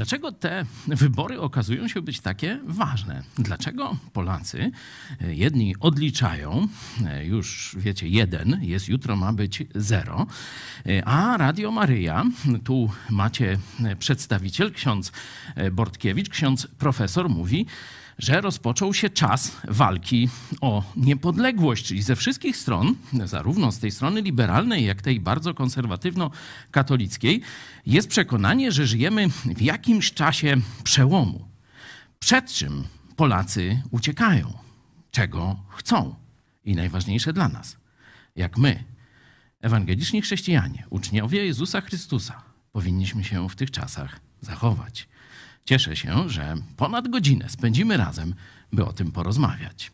Dlaczego te wybory okazują się być takie ważne? Dlaczego Polacy jedni odliczają, już wiecie, 1 jest, jutro ma być 0, a Radio Maryja, tu macie przedstawiciel, ksiądz Bortkiewicz, ksiądz profesor, mówi, że rozpoczął się czas walki o niepodległość. Czyli ze wszystkich stron, zarówno z tej strony liberalnej, jak tej bardzo konserwatywno-katolickiej, jest przekonanie, że żyjemy w jakimś czasie przełomu. Przed czym Polacy uciekają? Czego chcą? I najważniejsze dla nas, jak my, ewangeliczni chrześcijanie, uczniowie Jezusa Chrystusa, powinniśmy się w tych czasach zachować. Cieszę się, że ponad godzinę spędzimy razem, by o tym porozmawiać.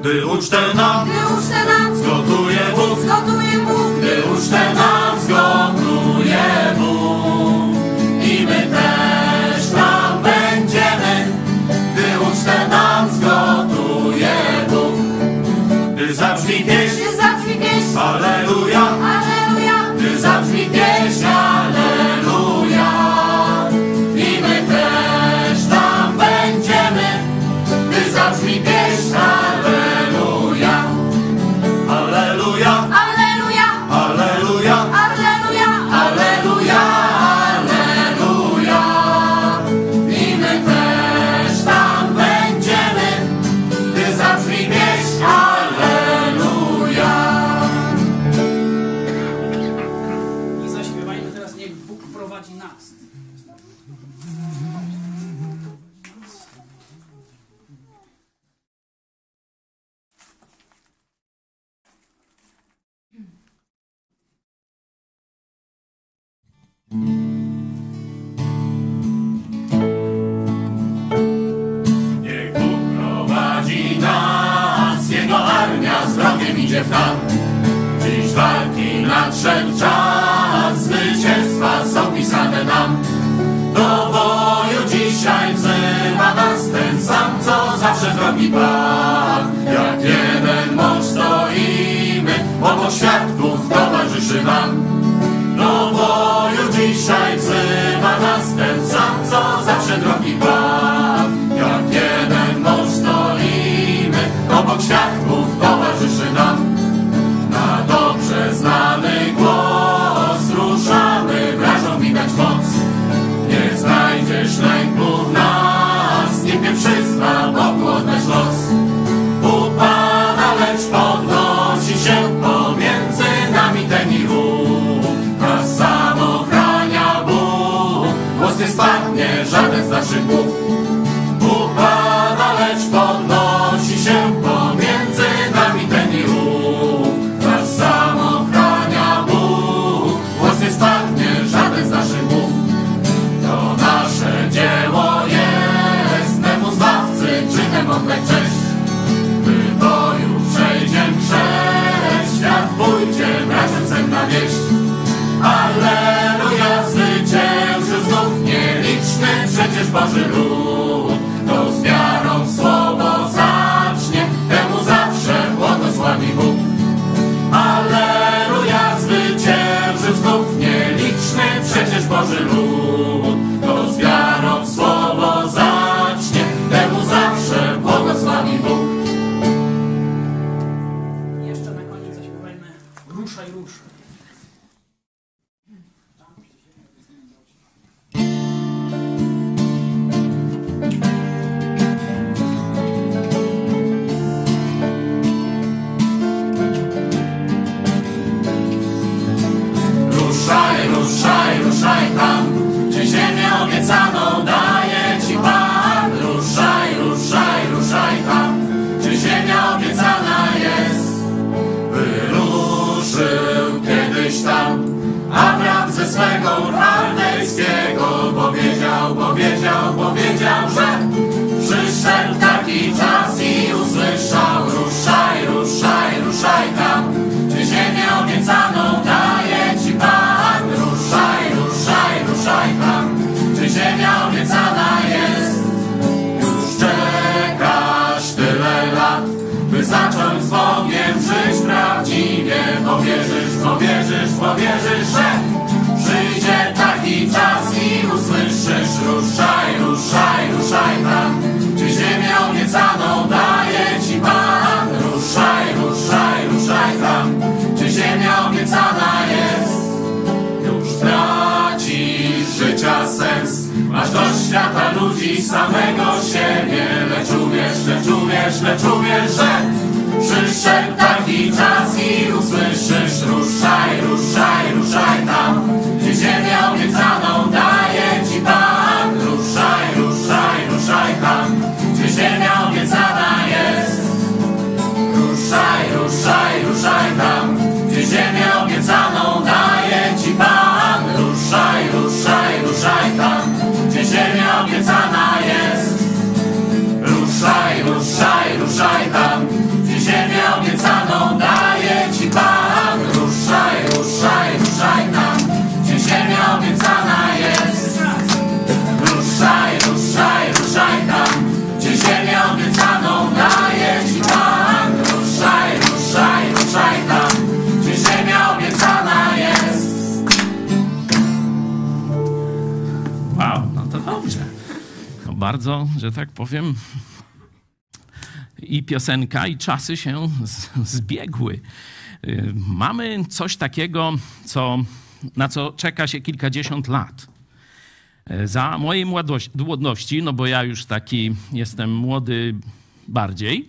Gdy ucztę nam zgotuje Bóg, gdy ucztę nam zgotuje Alleluja, alleluja, gdy zabrzmi pieśń, alleluja. I my też tam będziemy, gdy zabrzmi pieśń, alleluja. Alleluja, alleluja, alleluja, alleluja, alleluja, alleluja. I my też tam będziemy, gdy zabrzmi pieśń, alleluja. Niech Bóg prowadzi nas, Jego armia z wrogiem idzie w tam. Dziś walki nadszedł czas, zwycięstwa są pisane nam. Do boju dzisiaj wzywa nas ten sam, co zawsze drogi Pan. Jak jeden mąż stoimy, obok świadków towarzyszy nam. Do boju dzisiaj wzywa nas ten sam, co zawsze drogi Pan. Jak jeden mąż stoimy, obok świadków towarzyszy nam. Na dobrze znany głos ruszamy, wrażą widać moc. Nie znajdziesz lęku w nas, nie przyzna Bogu oddać los. Upada, lecz podnosi się pomiędzy nami ten i nie spadnie żaden z naszych głów. Upada, lecz podnosi się pomiędzy nami ten i łuk. Nas sam ochrania Bóg. Głos nie spadnie żaden z naszych głów. To nasze dzieło jest, temu Zbawcy czynem oddać cześć. Gdy boju przejdziem przez świat, pójdziem razem sen na wieść. Alleluja, zwycięży znów nieliczny przecież Boży lud. To z wiarą w słowo zacznie, temu zawsze błogosławi Bóg. Alleluja, zwycięży znów nieliczny przecież Boży lud. To z wiarą w słowo zacznie, temu zawsze błogosławi Bóg. Jeszcze na koniec zaśpiewajmy Ruszaj, ruszaj. Ruszaj, ruszaj, ruszaj tam, gdzie ziemię obiecaną daje Ci Pan. Ruszaj, ruszaj, ruszaj tam, gdzie ziemia obiecana jest. Wyruszył kiedyś tam Abram ze swego chaldejskiego. Powiedział, że przyszedł taki czas i usłyszał. Ruszaj, ruszaj, ruszaj tam, gdzie ziemię obiecaną daje Ci Pan. Tam, gdzie ziemia obiecana jest. Już czekasz tyle lat, by zacząć z Bogiem żyć prawdziwie. Powierzysz, że przyjdzie taki czas i usłyszysz. Ruszaj, ruszaj, ruszaj tam, gdzie ziemię obiecaną daje Ci Pan. Ruszaj, ruszaj, ruszaj tam, gdzie ziemia obiecana jest. Już życia sens, masz dość świata, ludzi, samego siebie. Lecz uwierz, że przyszedł taki czas i usłyszysz. Ruszaj, ruszaj, ruszaj tam, gdzie ziemię obiecaną daje Ci Pan. Ruszaj, ruszaj, ruszaj tam, gdzie ziemia obiecana jest. Ruszaj, ruszaj, ruszaj tam, gdzie ziemię obiecaną daje Ci Pan. Ruszaj, ruszaj, ruszaj tam, gdzie ziemia obiecana jest. Ruszaj, ruszaj, ruszaj tam, gdzie ziemia obiecana bardzo, że tak powiem, i piosenka, i czasy się zbiegły. Mamy coś takiego, na co czeka się kilkadziesiąt lat. Za mojej młodości, no bo ja już taki jestem młody bardziej,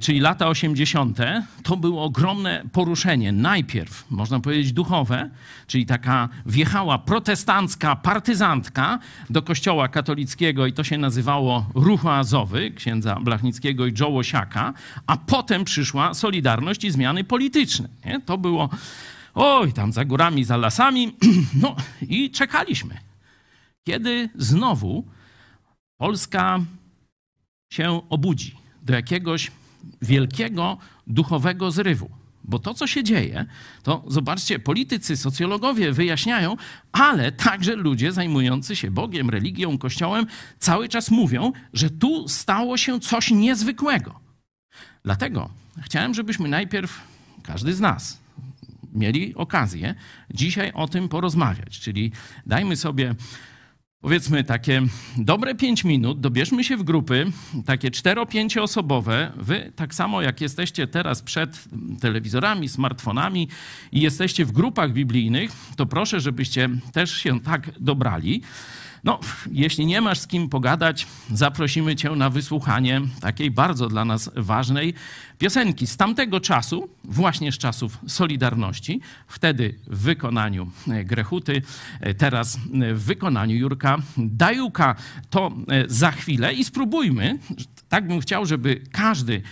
czyli lata 80., to było ogromne poruszenie. Najpierw, można powiedzieć, duchowe, czyli taka wjechała protestancka partyzantka do kościoła katolickiego i to się nazywało Ruch Azowy, księdza Blachnickiego i Jołosiaka, a potem przyszła Solidarność i zmiany polityczne. Nie? To było, oj, tam za górami, za lasami, no i czekaliśmy. Kiedy znowu Polska się obudzi do jakiegoś wielkiego duchowego zrywu. Bo to, co się dzieje, to zobaczcie, politycy, socjologowie wyjaśniają, ale także ludzie zajmujący się Bogiem, religią, Kościołem cały czas mówią, że tu stało się coś niezwykłego. Dlatego chciałem, żebyśmy najpierw, każdy z nas, mieli okazję dzisiaj o tym porozmawiać. Czyli dajmy sobie, powiedzmy, takie dobre 5 minut, dobierzmy się w grupy, takie 4-5-osobowe. Wy tak samo jak jesteście teraz przed telewizorami, smartfonami i jesteście w grupach biblijnych, to proszę, żebyście też się tak dobrali. No, jeśli nie masz z kim pogadać, zaprosimy cię na wysłuchanie takiej bardzo dla nas ważnej piosenki z tamtego czasu, właśnie z czasów Solidarności, wtedy w wykonaniu Grechuty, teraz w wykonaniu Jurka Dajuka. To za chwilę i spróbujmy. Tak bym chciał, żeby każdy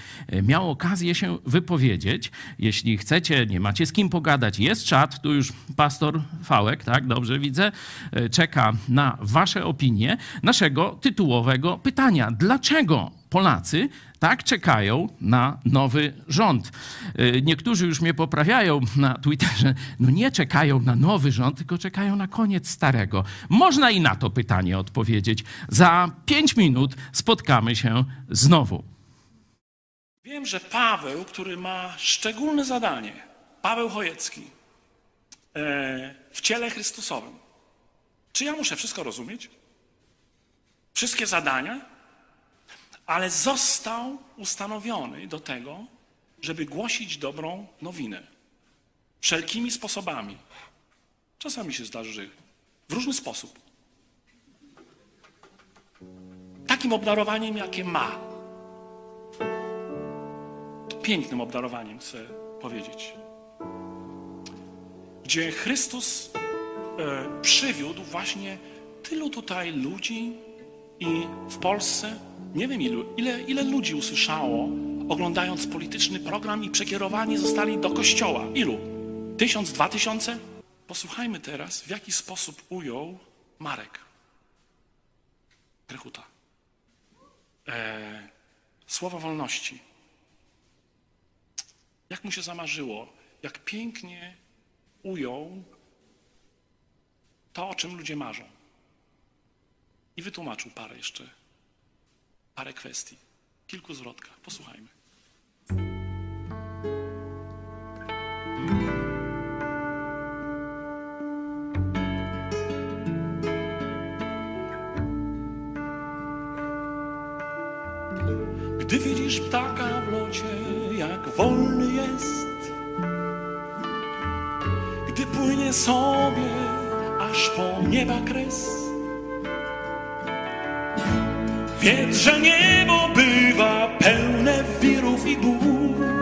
miał okazję się wypowiedzieć. Jeśli chcecie, nie macie z kim pogadać, jest czat, tu już pastor Fałek, tak, dobrze widzę, czeka na wasze opinie naszego tytułowego pytania. Dlaczego Polacy tak czekają na nowy rząd? Niektórzy już mnie poprawiają na Twitterze, no nie czekają na nowy rząd, tylko czekają na koniec starego. Można i na to pytanie odpowiedzieć. Za 5 minut spotkamy się znowu. Wiem, że Paweł, który ma szczególne zadanie, Paweł Chojecki, w ciele Chrystusowym. Czy ja muszę wszystko rozumieć? Wszystkie zadania? Ale został ustanowiony do tego, żeby głosić dobrą nowinę. Wszelkimi sposobami. Czasami się zdarzy w różny sposób. Takim obdarowaniem, jakie ma. Pięknym obdarowaniem, chcę powiedzieć. Gdzie Chrystus przywiódł właśnie tylu tutaj ludzi i w Polsce, nie wiem ile ludzi usłyszało, oglądając polityczny program i przekierowani zostali do kościoła. Ilu? 1000, 2000? Posłuchajmy teraz, w jaki sposób ujął Marek Grechuta słowo wolności. Jak mu się zamarzyło, jak pięknie ujął to, o czym ludzie marzą. I wytłumaczył parę kwestii, w kilku zwrotkach. Posłuchajmy. Gdy widzisz ptaka w locie, jak wolny jest, gdy płynie sobie aż po nieba kres, wiedz, że niebo bywa pełne wirów i burz,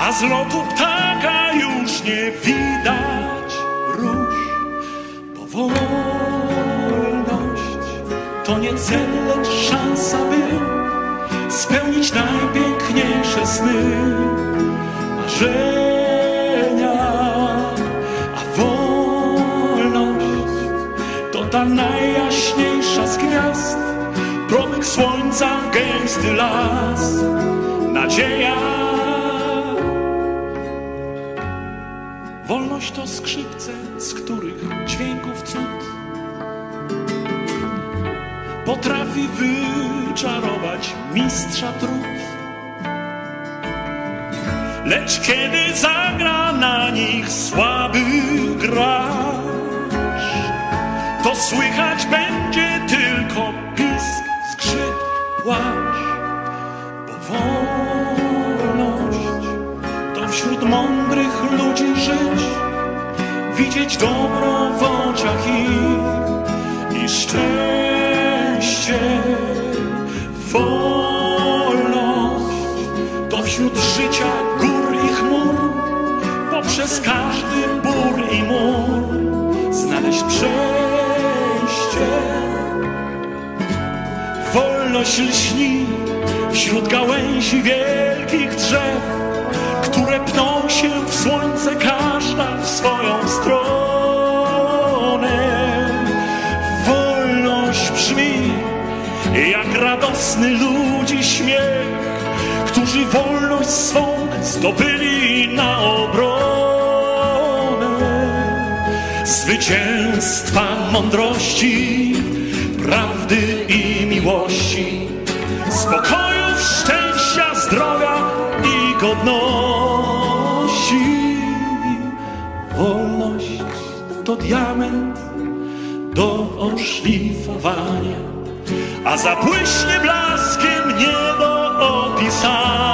a z lotu ptaka już nie widać róż. Bo wolność to nie cel, lecz szansa, by spełnić najpiękniejsze sny, marzenia. A wolność to ta najjaśniejsza z gwiazd, promyk słońca w gęsty las, nadzieja. Wolność to skrzypce, z których dźwięków cud potrafi wyczarować mistrza trud. Lecz kiedy zagra na nich słaby gracz, to słychać będzie tylko tylko pisk, skrzyp, płacz, bo wolność to wśród mądrych ludzi żyć, widzieć dobro w oczach ich i szczęście. Wolność to wśród życia gór i chmur, poprzez każdy bór i mur znaleźć przejście. Wolność lśni wśród gałęzi wielkich drzew, które pną się w słońce, każda w swoją stronę. Wolność brzmi jak radosny ludzi śmiech, którzy wolność swą zdobyli na obronę. Zwycięstwa mądrości, prawdy i miłości, spokoju, szczęścia, zdrowia i godności. Wolność to diament do oszlifowania, a zabłyśnie blaskiem nie do opisania.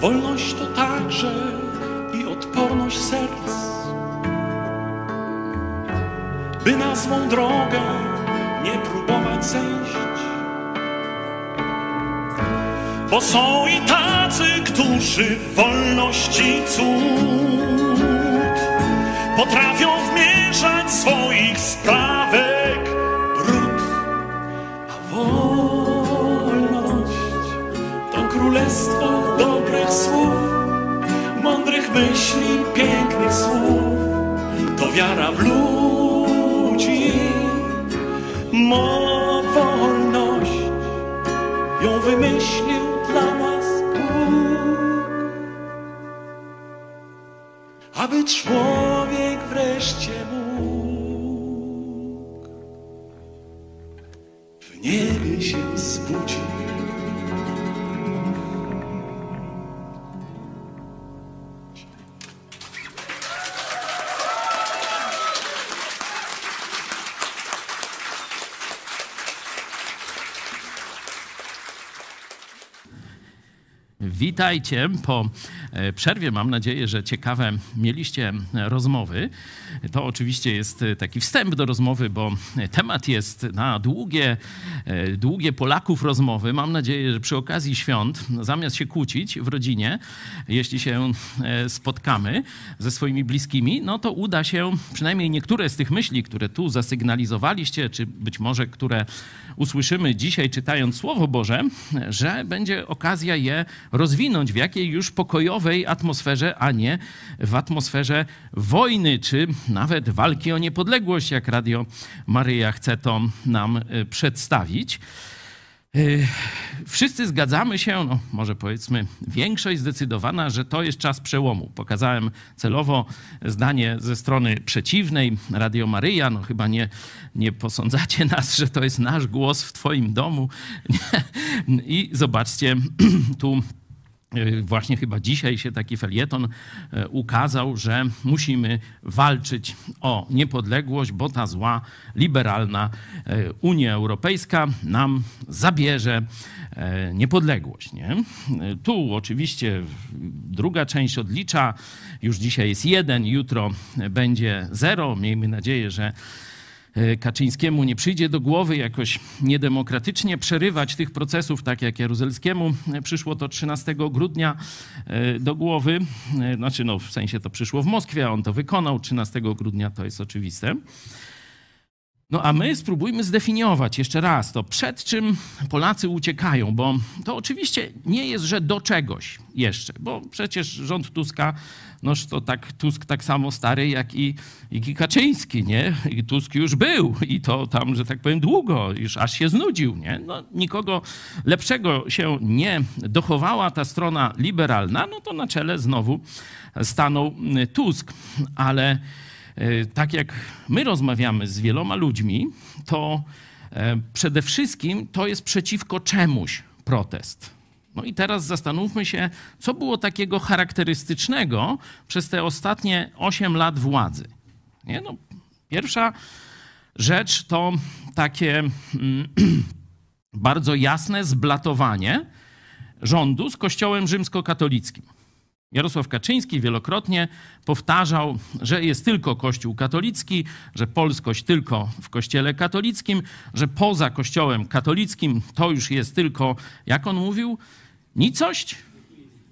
Wolność to także i odporność serc, by na złą drogę nie próbować zejść, bo są i tacy, którzy wolności cud potrafią wmierzać swoich sprawek brud. A wolność to królestwo dobrych słów, mądrych myśli, pięknych słów, to wiara w ludzi. Mo wolność ją wymyślił dla nas Bóg, aby człowiek wreszcie mógł w niebie się zbudzić. Witajcie. Po przerwie mam nadzieję, że ciekawe mieliście rozmowy. To oczywiście jest taki wstęp do rozmowy, bo temat jest na długie Polaków rozmowy. Mam nadzieję, że przy okazji świąt, zamiast się kłócić w rodzinie, jeśli się spotkamy ze swoimi bliskimi, no to uda się przynajmniej niektóre z tych myśli, które tu zasygnalizowaliście, czy być może które usłyszymy dzisiaj czytając Słowo Boże, że będzie okazja je rozwinąć w jakiej już pokojowej atmosferze, a nie w atmosferze wojny, czy nawet walki o niepodległość, jak Radio Maryja chce to nam przedstawić. Wszyscy zgadzamy się, no może powiedzmy większość zdecydowana, że to jest czas przełomu. Pokazałem celowo zdanie ze strony przeciwnej, Radio Maryja, no chyba nie posądzacie nas, że to jest nasz głos w twoim domu. I zobaczcie, tu właśnie chyba dzisiaj się taki felieton ukazał, że musimy walczyć o niepodległość, bo ta zła, liberalna Unia Europejska nam zabierze niepodległość, nie? Tu oczywiście druga część odlicza. Już dzisiaj jest 1, jutro będzie 0. Miejmy nadzieję, że Kaczyńskiemu nie przyjdzie do głowy jakoś niedemokratycznie przerywać tych procesów, tak jak Jaruzelskiemu przyszło to 13 grudnia do głowy. Znaczy, no, w sensie to przyszło w Moskwie, a on to wykonał 13 grudnia, to jest oczywiste. No a my spróbujmy zdefiniować jeszcze raz to, przed czym Polacy uciekają, bo to oczywiście nie jest, że do czegoś jeszcze, bo przecież rząd Tuska, noż to tak, Tusk tak samo stary jak i Kaczyński, nie? I Tusk już był i to tam, że tak powiem, długo, już aż się znudził, nie? No, nikogo lepszego się nie dochowała ta strona liberalna, no to na czele znowu stanął Tusk, ale tak jak my rozmawiamy z wieloma ludźmi, to Przede wszystkim to jest przeciwko czemuś protest. No i teraz zastanówmy się, co było takiego charakterystycznego przez te ostatnie 8 lat władzy. Nie? No, pierwsza rzecz to takie bardzo jasne zblatowanie rządu z Kościołem rzymskokatolickim. Jarosław Kaczyński wielokrotnie powtarzał, że jest tylko Kościół katolicki, że polskość tylko w Kościele katolickim, że poza Kościołem katolickim to już jest tylko, jak on mówił, nicość?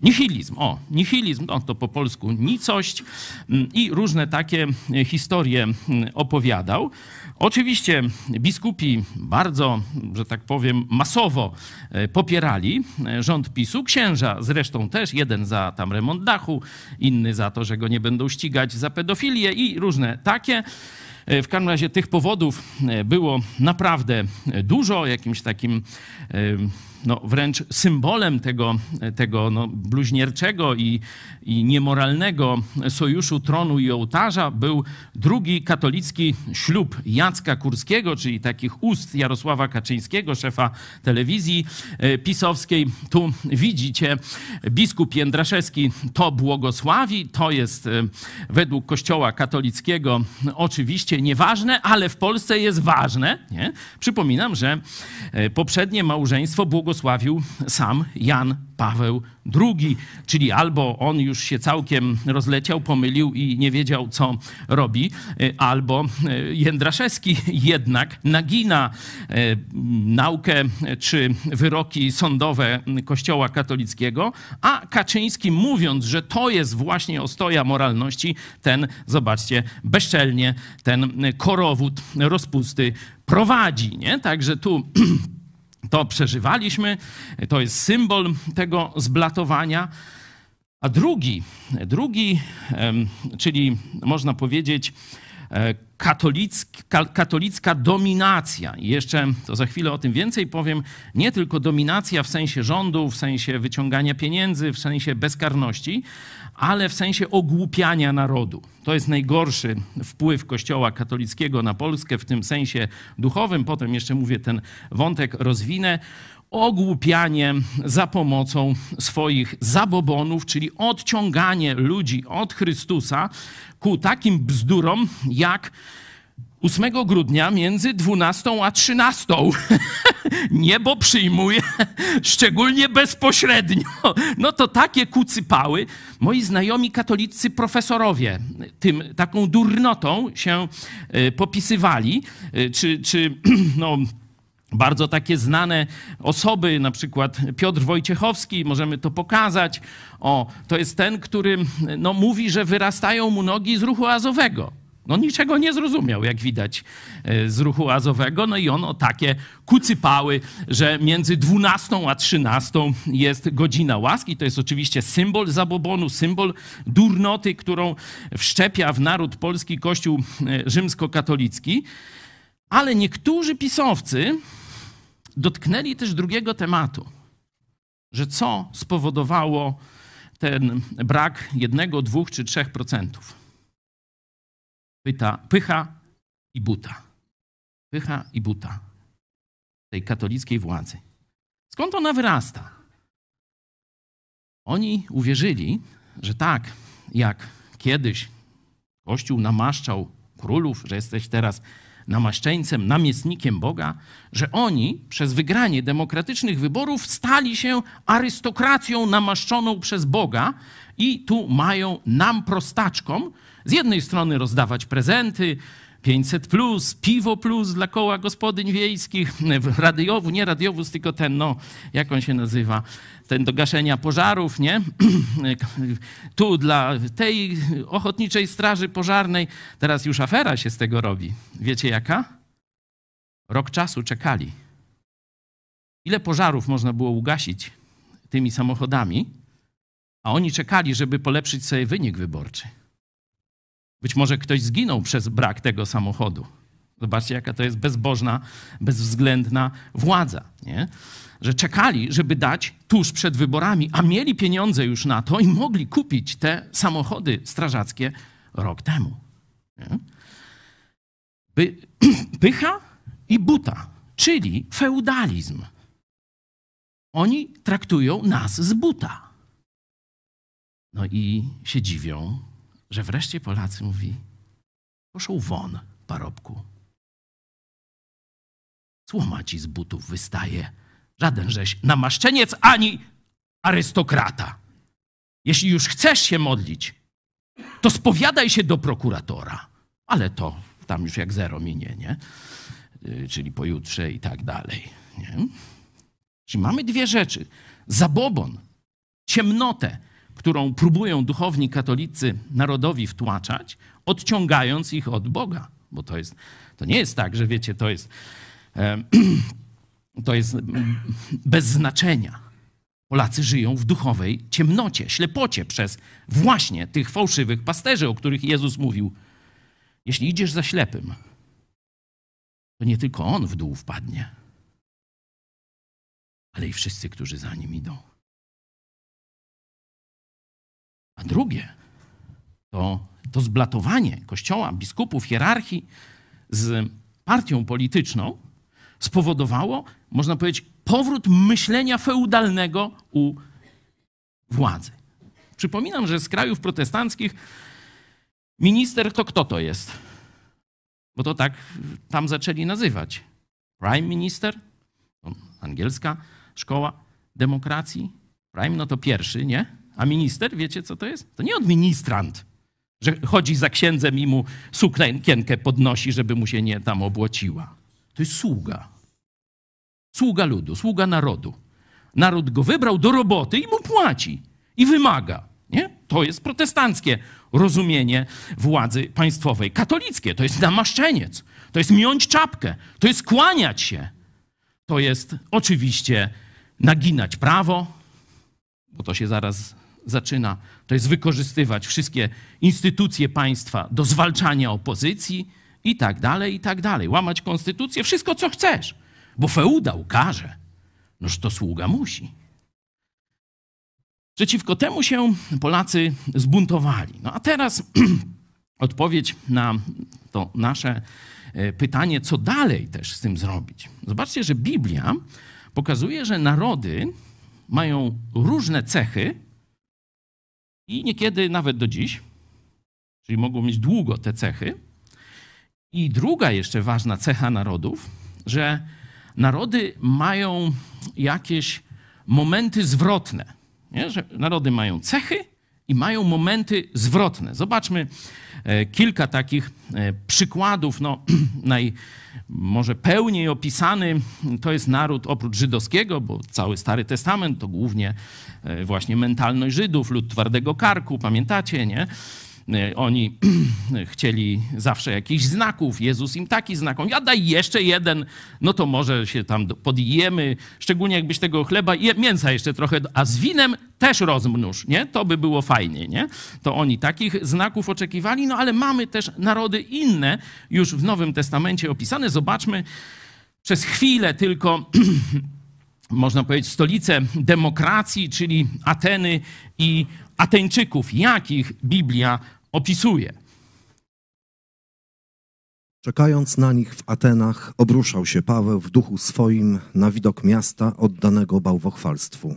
Nihilizm. O, nihilizm, no to po polsku nicość. I różne takie historie opowiadał. Oczywiście biskupi bardzo, że tak powiem, masowo popierali rząd PiS-u. Księża zresztą też, jeden za tam remont dachu, inny za to, że go nie będą ścigać za pedofilię i różne takie. W każdym razie tych powodów było naprawdę dużo. Jakimś takim no, wręcz symbolem tego no, bluźnierczego i niemoralnego sojuszu tronu i ołtarza był drugi katolicki ślub Jacka Kurskiego, czyli takich ust Jarosława Kaczyńskiego, szefa telewizji pisowskiej. Tu widzicie, biskup Jędraszewski to błogosławi. To jest według Kościoła katolickiego oczywiście nieważne, ale w Polsce jest ważne. Nie? Przypominam, że poprzednie małżeństwo błogosławił sam Jan Paweł II, czyli albo on już się całkiem rozleciał, pomylił i nie wiedział, co robi, albo Jędraszewski jednak nagina naukę czy wyroki sądowe Kościoła katolickiego, a Kaczyński, mówiąc, że to jest właśnie ostoja moralności, ten, zobaczcie, bezczelnie ten korowód rozpusty prowadzi, nie? Także tu to przeżywaliśmy, to jest symbol tego zblatowania. A drugi, czyli można powiedzieć katolicka dominacja. I jeszcze to za chwilę o tym więcej powiem. Nie tylko dominacja w sensie rządu, w sensie wyciągania pieniędzy, w sensie bezkarności, ale w sensie ogłupiania narodu. To jest najgorszy wpływ Kościoła katolickiego na Polskę w tym sensie duchowym. Potem jeszcze mówię, ten wątek rozwinę. Ogłupianie za pomocą swoich zabobonów, czyli odciąganie ludzi od Chrystusa ku takim bzdurom jak 8 grudnia między 12 a 13. Niebo przyjmuje, szczególnie bezpośrednio. No to takie kucypały. Moi znajomi katolicy profesorowie taką durnotą się popisywali, czy bardzo takie znane osoby, na przykład Piotr Wojciechowski, możemy to pokazać. O, to jest ten, który no, mówi, że wyrastają mu nogi z ruchu azowego. No niczego nie zrozumiał, jak widać, z ruchu azowego. No i on o takie kucypały, że między 12 a 13 jest godzina łaski. To jest oczywiście symbol zabobonu, symbol durnoty, którą wszczepia w naród polski Kościół rzymskokatolicki. Ale niektórzy pisowcy dotknęli też drugiego tematu, że co spowodowało ten brak 1, 2 czy 3%. Pycha i buta tej katolickiej władzy. Skąd ona wyrasta? Oni uwierzyli, że tak jak kiedyś Kościół namaszczał królów, że jesteś teraz namaszczeńcem, namiestnikiem Boga, że oni przez wygranie demokratycznych wyborów stali się arystokracją namaszczoną przez Boga i tu mają nam, prostaczkom, z jednej strony rozdawać prezenty, 500+, piwo plus dla koła gospodyń wiejskich, radiowóz, nie radiowóz, tylko ten, no, jak on się nazywa, ten do gaszenia pożarów, nie? Tu dla tej ochotniczej straży pożarnej. Teraz już afera się z tego robi. Wiecie jaka? Rok czasu czekali. Ile pożarów można było ugasić tymi samochodami, a oni czekali, żeby polepszyć sobie wynik wyborczy. Być może ktoś zginął przez brak tego samochodu. Zobaczcie, jaka to jest bezbożna, bezwzględna władza, nie? Że czekali, żeby dać tuż przed wyborami, a mieli pieniądze już na to i mogli kupić te samochody strażackie rok temu. Nie? Pycha i buta. czyli feudalizm. Oni traktują nas z buta. No i się dziwią, że wreszcie Polacy mówi, poszł won, parobku. Słoma ci z butów wystaje, żaden żeś namaszczeniec ani arystokrata. Jeśli już chcesz się modlić, to spowiadaj się do prokuratora. Ale to tam już jak zero minie, nie? Czyli pojutrze i tak dalej. Nie? Czyli mamy dwie rzeczy. Zabobon, ciemnotę, którą próbują duchowni katolicy narodowi wtłaczać, odciągając ich od Boga. Bo to nie jest tak, że wiecie, to jest bez znaczenia. Polacy żyją w duchowej ciemnocie, ślepocie przez właśnie tych fałszywych pasterzy, o których Jezus mówił. Jeśli idziesz za ślepym, to nie tylko on w dół wpadnie, ale i wszyscy, którzy za nim idą. A drugie to zblatowanie Kościoła, biskupów, hierarchii z partią polityczną spowodowało, można powiedzieć, powrót myślenia feudalnego u władzy. Przypominam, że z krajów protestanckich minister to kto to jest? Bo to tak tam zaczęli nazywać. Prime minister, angielska szkoła demokracji. Prime no to pierwszy, nie? A minister, wiecie co to jest? To nie administrant, że chodzi za księdzem i mu sukienkę podnosi, żeby mu się nie tam obłociła. To jest sługa. Sługa ludu, sługa narodu. Naród go wybrał do roboty i mu płaci i wymaga. Nie? To jest protestanckie rozumienie władzy państwowej. Katolickie to jest namaszczeniec, to jest miąć czapkę, to jest kłaniać się. To jest oczywiście naginać prawo, bo to się zaraz zaczyna. To jest wykorzystywać wszystkie instytucje państwa do zwalczania opozycji i tak dalej, i tak dalej. Łamać konstytucję, wszystko co chcesz, bo feudał karze. Noż to sługa musi. Przeciwko temu się Polacy zbuntowali. No a teraz odpowiedź na to nasze pytanie, co dalej też z tym zrobić. Zobaczcie, że Biblia pokazuje, że narody mają różne cechy i niekiedy nawet do dziś, czyli mogą mieć długo te cechy. I druga jeszcze ważna cecha narodów, że narody mają jakieś momenty zwrotne. Nie? Że narody mają cechy i mają momenty zwrotne. Zobaczmy kilka takich przykładów. No, może pełniej opisany to jest naród oprócz żydowskiego, bo cały Stary Testament to głównie właśnie mentalność Żydów, lud twardego karku, pamiętacie, nie? Oni chcieli zawsze jakichś znaków, Jezus im taki znak, on ja daj jeszcze jeden, no to może się tam podjemy, szczególnie jakbyś tego chleba i mięsa jeszcze trochę, a z winem też rozmnóż, nie? To by było fajnie, nie? To oni takich znaków oczekiwali, no ale mamy też narody inne, już w Nowym Testamencie opisane, zobaczmy przez chwilę tylko, można powiedzieć, stolice demokracji, czyli Ateny i Ateńczyków, jakich Biblia opisuje. Czekając na nich w Atenach, obruszał się Paweł w duchu swoim na widok miasta oddanego bałwochwalstwu.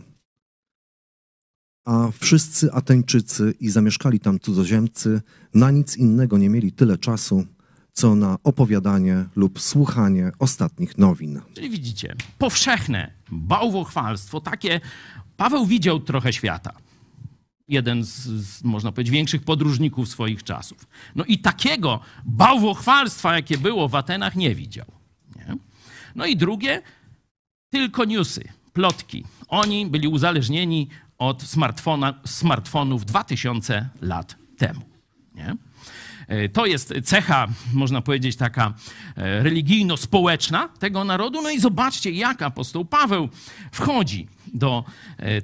A wszyscy Ateńczycy i zamieszkali tam cudzoziemcy na nic innego nie mieli tyle czasu, co na opowiadanie lub słuchanie ostatnich nowin. Czyli widzicie, powszechne bałwochwalstwo, takie Paweł widział trochę świata. Jeden z, można powiedzieć, większych podróżników swoich czasów. No i takiego bałwochwalstwa, jakie było w Atenach, nie widział. Nie? No i drugie, tylko newsy, plotki. Oni byli uzależnieni od smartfonów 2000 lat temu. Nie? To jest cecha, można powiedzieć, taka religijno-społeczna tego narodu. No i zobaczcie, jak apostoł Paweł wchodzi do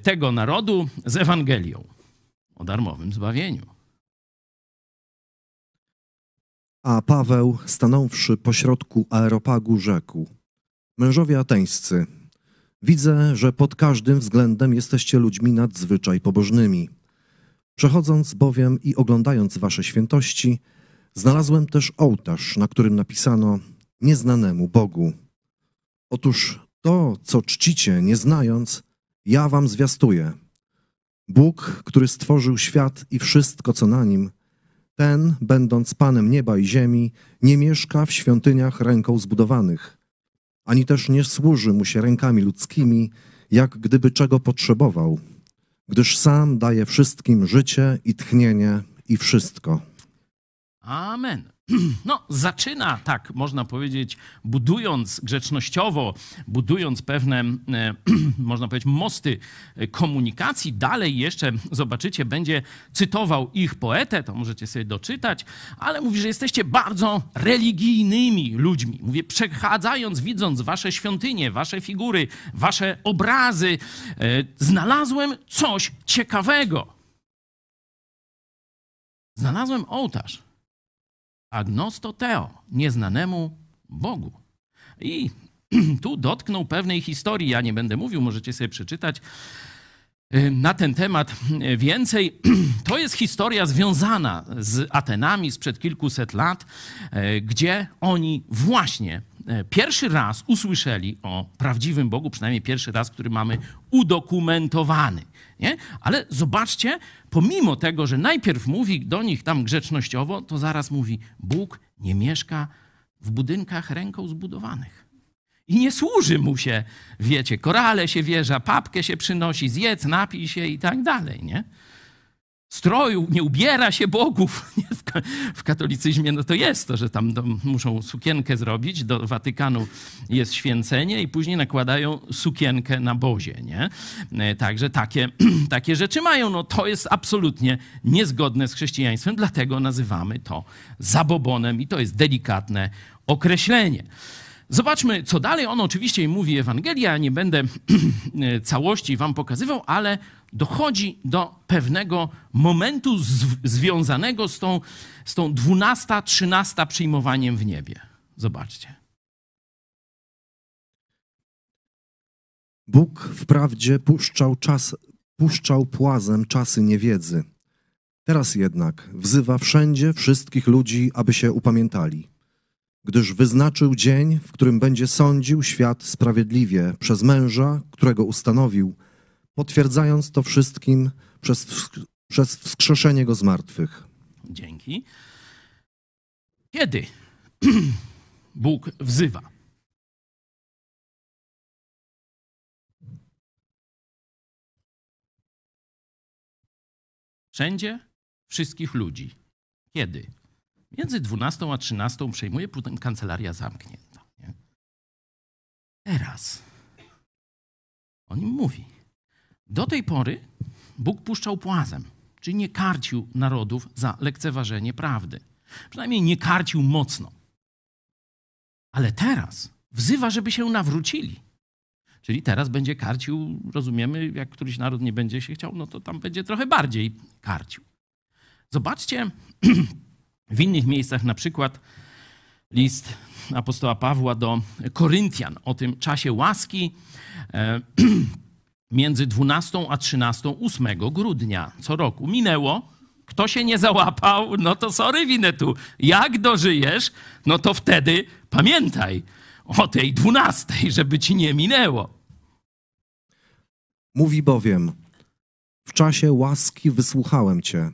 tego narodu z Ewangelią o darmowym zbawieniu. A Paweł, stanąwszy pośrodku areopagu, rzekł: Mężowie ateńscy, widzę, że pod każdym względem jesteście ludźmi nadzwyczaj pobożnymi. Przechodząc bowiem i oglądając wasze świętości, znalazłem też ołtarz, na którym napisano nieznanemu Bogu. Otóż to, co czcicie, nie znając, ja wam zwiastuję. Bóg, który stworzył świat i wszystko, co na nim, ten, będąc Panem nieba i ziemi, nie mieszka w świątyniach ręką zbudowanych, ani też nie służy mu się rękami ludzkimi, jak gdyby czego potrzebował, gdyż sam daje wszystkim życie i tchnienie i wszystko. Amen. No, zaczyna, tak można powiedzieć, budując grzecznościowo, budując pewne, można powiedzieć, mosty komunikacji. Dalej jeszcze, zobaczycie, będzie cytował ich poetę, to możecie sobie doczytać, ale mówi, że jesteście bardzo religijnymi ludźmi. Mówi, przechadzając, widząc wasze świątynie, wasze figury, wasze obrazy, znalazłem coś ciekawego. Znalazłem ołtarz. Agnosto Teo, nieznanemu Bogu. I tu dotknął pewnej historii, ja nie będę mówił, możecie sobie przeczytać na ten temat więcej. To jest historia związana z Atenami sprzed kilkuset lat, gdzie oni właśnie pierwszy raz usłyszeli o prawdziwym Bogu, przynajmniej pierwszy raz, który mamy udokumentowany. Nie? Ale zobaczcie, pomimo tego, że najpierw mówi do nich tam grzecznościowo, to zaraz mówi, Bóg nie mieszka w budynkach ręką zbudowanych. I nie służy mu się, wiecie, korale się wierza, papkę się przynosi, zjedz, napij się i tak dalej, nie? Stroju, nie ubiera się bogów. W katolicyzmie no to jest to, że tam muszą sukienkę zrobić, do Watykanu jest święcenie i później nakładają sukienkę na bozie, nie? Także takie rzeczy mają. No to jest absolutnie niezgodne z chrześcijaństwem, dlatego nazywamy to zabobonem i to jest delikatne określenie. Zobaczmy, co dalej. On oczywiście mówi Ewangelia, nie będę całości wam pokazywał, ale dochodzi do pewnego momentu związanego z tą 12, 13 przyjmowaniem w niebie. Zobaczcie. Bóg wprawdzie puszczał płazem czasy niewiedzy. Teraz jednak wzywa wszędzie wszystkich ludzi, aby się upamiętali. Gdyż wyznaczył dzień, w którym będzie sądził świat sprawiedliwie przez męża, którego ustanowił, potwierdzając to wszystkim przez wskrzeszenie go z martwych. Dzięki. Kiedy Bóg wzywa? Wszędzie wszystkich ludzi. Kiedy? Między 12 a 13 przejmuje, potem kancelaria zamknięta. Nie? Teraz on im mówi. Do tej pory Bóg puszczał płazem, czyli nie karcił narodów za lekceważenie prawdy. Przynajmniej nie karcił mocno. Ale teraz wzywa, żeby się nawrócili. Czyli teraz będzie karcił, rozumiemy, jak któryś naród nie będzie się chciał, no to tam będzie trochę bardziej karcił. Zobaczcie, w innych miejscach, na przykład list apostoła Pawła do Koryntian o tym czasie łaski, między 12 a 13, 8 grudnia co roku. Minęło, kto się nie załapał, no to sorry, winę tu. Jak dożyjesz, no to wtedy pamiętaj o tej 12, żeby ci nie minęło. Mówi bowiem, w czasie łaski wysłuchałem cię,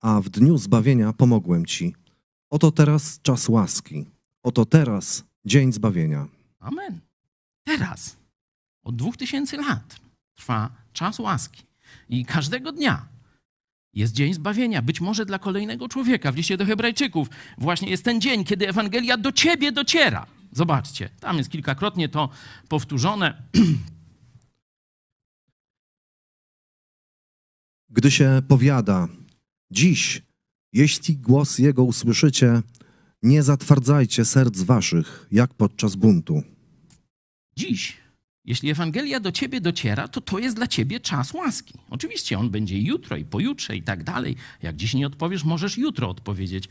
a w dniu zbawienia pomogłem ci. Oto teraz czas łaski. Oto teraz dzień zbawienia. Amen. Teraz, od 2000 lat trwa czas łaski i każdego dnia jest dzień zbawienia. Być może dla kolejnego człowieka. W liście do Hebrajczyków właśnie jest ten dzień, kiedy Ewangelia do ciebie dociera. Zobaczcie, tam jest kilkakrotnie to powtórzone. Gdy się powiada, dziś, jeśli głos Jego usłyszycie, nie zatwardzajcie serc waszych, jak podczas buntu. Dziś, jeśli Ewangelia do ciebie dociera, to jest dla ciebie czas łaski. Oczywiście on będzie jutro i pojutrze i tak dalej. Jak dziś nie odpowiesz, możesz jutro odpowiedzieć.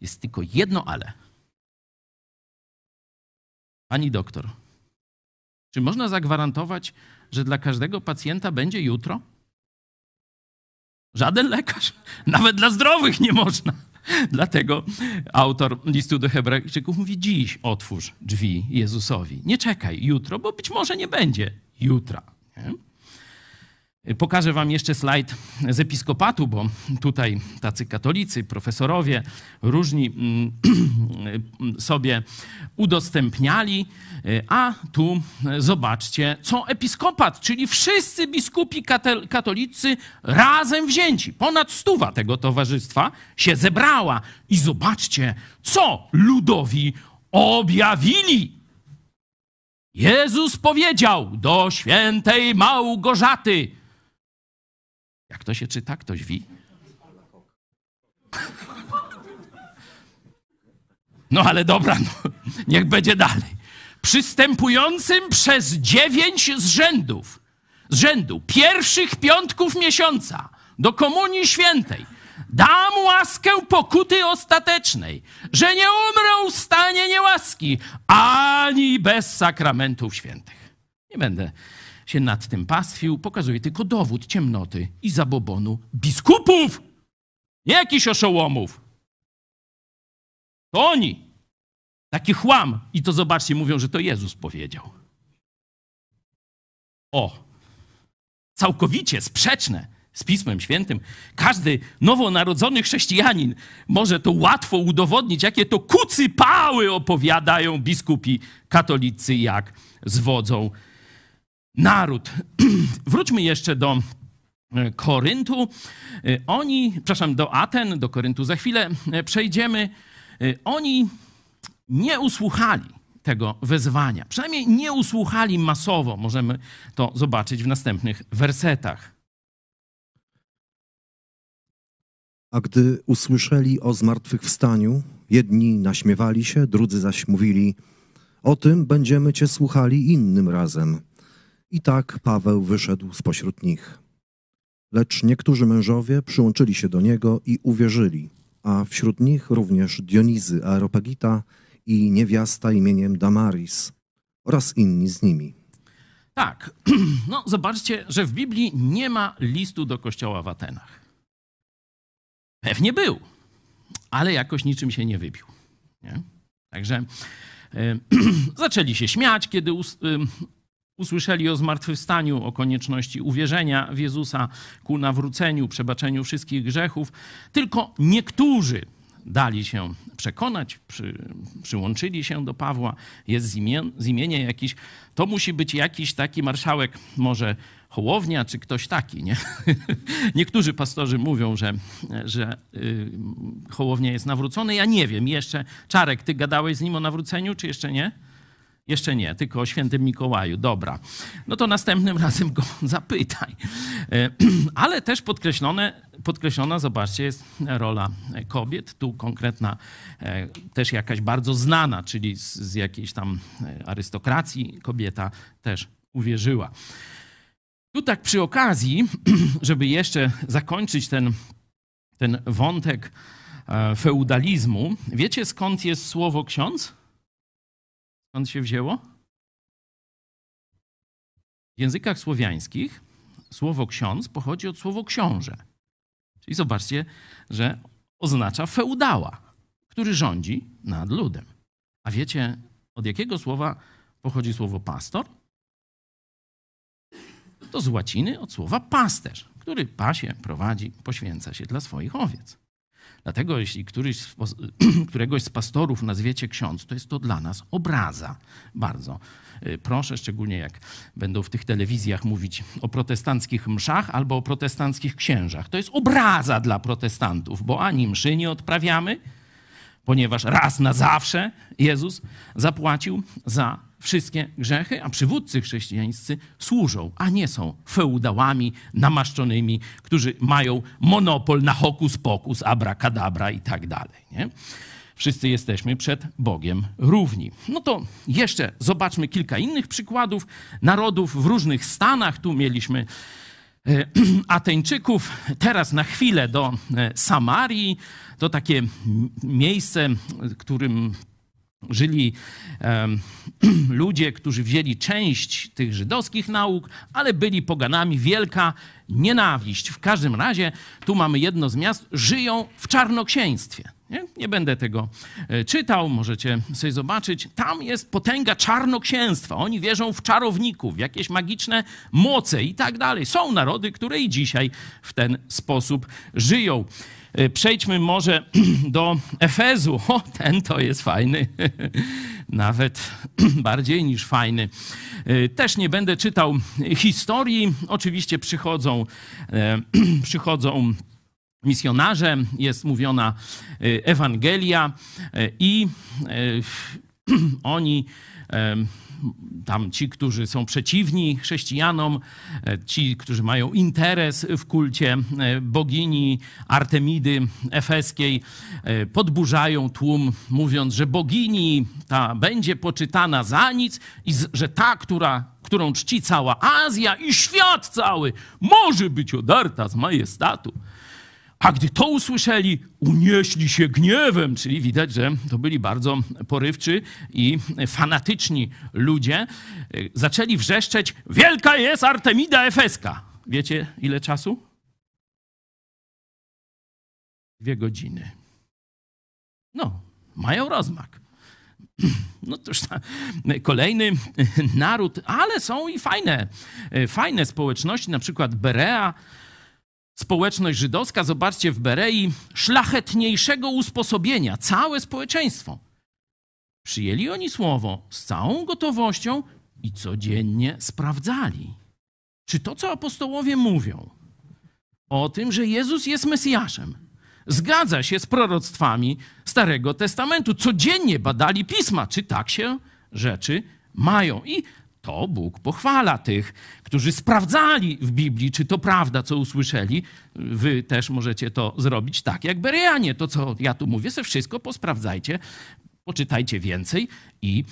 Jest tylko jedno ale. Pani doktor, czy można zagwarantować, że dla każdego pacjenta będzie jutro? Żaden lekarz, nawet dla zdrowych nie można. Dlatego autor listu do Hebrajczyków mówi: dziś otwórz drzwi Jezusowi. Nie czekaj jutro, bo być może nie będzie jutra. Nie? Pokażę wam jeszcze slajd z episkopatu, bo tutaj tacy katolicy, profesorowie, różni sobie udostępniali. A tu zobaczcie, co episkopat, czyli wszyscy biskupi katolicy razem wzięci. Ponad 100 tego towarzystwa się zebrała. I zobaczcie, co ludowi objawili. Jezus powiedział do świętej Małgorzaty. Jak to się czyta? Ktoś wie? No ale dobra, no, niech będzie dalej. Przystępującym przez 9 z rzędu pierwszych piątków miesiąca do Komunii Świętej dam łaskę pokuty ostatecznej, że nie umrę w stanie niełaski ani bez sakramentów świętych. Nie będę się nad tym pastwił, pokazuję tylko dowód ciemnoty i zabobonu biskupów, nie jakichś oszołomów. To oni. Taki chłam. I to zobaczcie, mówią, że to Jezus powiedział. O! Całkowicie sprzeczne z Pismem Świętym. Każdy nowonarodzony chrześcijanin może to łatwo udowodnić, jakie to kucypały opowiadają biskupi katolicy, jak zwodzą naród. Wróćmy jeszcze do Koryntu. Przepraszam, do Aten, do Koryntu za chwilę przejdziemy. Oni nie usłuchali tego wezwania. Przynajmniej nie usłuchali masowo. Możemy to zobaczyć w następnych wersetach. A gdy usłyszeli o zmartwychwstaniu, jedni naśmiewali się, drudzy zaś mówili: o tym będziemy cię słuchali innym razem. I tak Paweł wyszedł spośród nich. Lecz niektórzy mężowie przyłączyli się do niego i uwierzyli, a wśród nich również Dionizy Areopagita i niewiasta imieniem Damaris oraz inni z nimi. Tak, no zobaczcie, że w Biblii nie ma listu do kościoła w Atenach. Pewnie był, ale jakoś niczym się nie wybił. Nie? Także zaczęli się śmiać, kiedy usłyszeli o zmartwychwstaniu, o konieczności uwierzenia w Jezusa ku nawróceniu, przebaczeniu wszystkich grzechów. Tylko niektórzy dali się przekonać, przyłączyli się do Pawła. Jest z imienia jakiś, to musi być jakiś taki marszałek, może Hołownia czy ktoś taki, nie? Niektórzy pastorzy mówią, że Hołownia jest nawrócony. Ja nie wiem jeszcze. Czarek, ty gadałeś z nim o nawróceniu, czy jeszcze nie? Jeszcze nie, tylko o świętym Mikołaju. Dobra, no to następnym razem go zapytaj. Ale też podkreślona, zobaczcie, jest rola kobiet. Tu konkretna, też jakaś bardzo znana, czyli z jakiejś tam arystokracji kobieta też uwierzyła. Tu tak przy okazji, żeby jeszcze zakończyć ten wątek feudalizmu. Wiecie, skąd jest słowo ksiądz? Skąd się wzięło? W językach słowiańskich słowo ksiądz pochodzi od słowa książę. Czyli zobaczcie, że oznacza feudała, który rządzi nad ludem. A wiecie, od jakiego słowa pochodzi słowo pastor? To z łaciny od słowa pasterz, który pasie, prowadzi, poświęca się dla swoich owiec. Dlatego jeśli któregoś z pastorów nazwiecie ksiądz, to jest to dla nas obraza. Bardzo proszę, szczególnie jak będą w tych telewizjach mówić o protestanckich mszach albo o protestanckich księżach. To jest obraza dla protestantów, bo ani mszy nie odprawiamy, ponieważ raz na zawsze Jezus zapłacił za wszystkie grzechy, a przywódcy chrześcijańscy służą, a nie są feudałami namaszczonymi, którzy mają monopol na hokus pokus, abrakadabra i tak dalej. Nie? Wszyscy jesteśmy przed Bogiem równi. No to jeszcze zobaczmy kilka innych przykładów narodów w różnych stanach. Tu mieliśmy Ateńczyków. Teraz na chwilę do Samarii. To takie miejsce, w którym żyli ludzie, którzy wzięli część tych żydowskich nauk, ale byli poganami. Wielka nienawiść. W każdym razie, tu mamy jedno z miast, żyją w czarnoksięstwie. Nie? Nie będę tego czytał, możecie sobie zobaczyć. Tam jest potęga czarnoksięstwa. Oni wierzą w czarowników, w jakieś magiczne moce i tak dalej. Są narody, które i dzisiaj w ten sposób żyją. Przejdźmy może do Efezu. O, ten to jest fajny. Nawet bardziej niż fajny. Też nie będę czytał historii. Oczywiście przychodzą misjonarze, jest mówiona Ewangelia i oni, tam ci, którzy są przeciwni chrześcijanom, ci, którzy mają interes w kulcie bogini Artemidy Efeskiej, podburzają tłum, mówiąc, że bogini ta będzie poczytana za nic i że ta, którą czci cała Azja i świat cały, może być odarta z majestatu. A gdy to usłyszeli, unieśli się gniewem, czyli widać, że to byli bardzo porywczy i fanatyczni ludzie. Zaczęli wrzeszczeć, wielka jest Artemida Efeska. Wiecie, ile czasu? 2 godziny. No, mają rozmak. No to już kolejny naród, ale są i fajne społeczności, na przykład Berea. Społeczność żydowska, zobaczcie, w Berei szlachetniejszego usposobienia, całe społeczeństwo. Przyjęli oni słowo z całą gotowością i codziennie sprawdzali, czy to, co apostołowie mówią o tym, że Jezus jest Mesjaszem, zgadza się z proroctwami Starego Testamentu. Codziennie badali pisma, czy tak się rzeczy mają. I to Bóg pochwala tych, którzy sprawdzali w Biblii, czy to prawda, co usłyszeli. Wy też możecie to zrobić tak jak Berejanie. To, co ja tu mówię, se wszystko posprawdzajcie, poczytajcie więcej i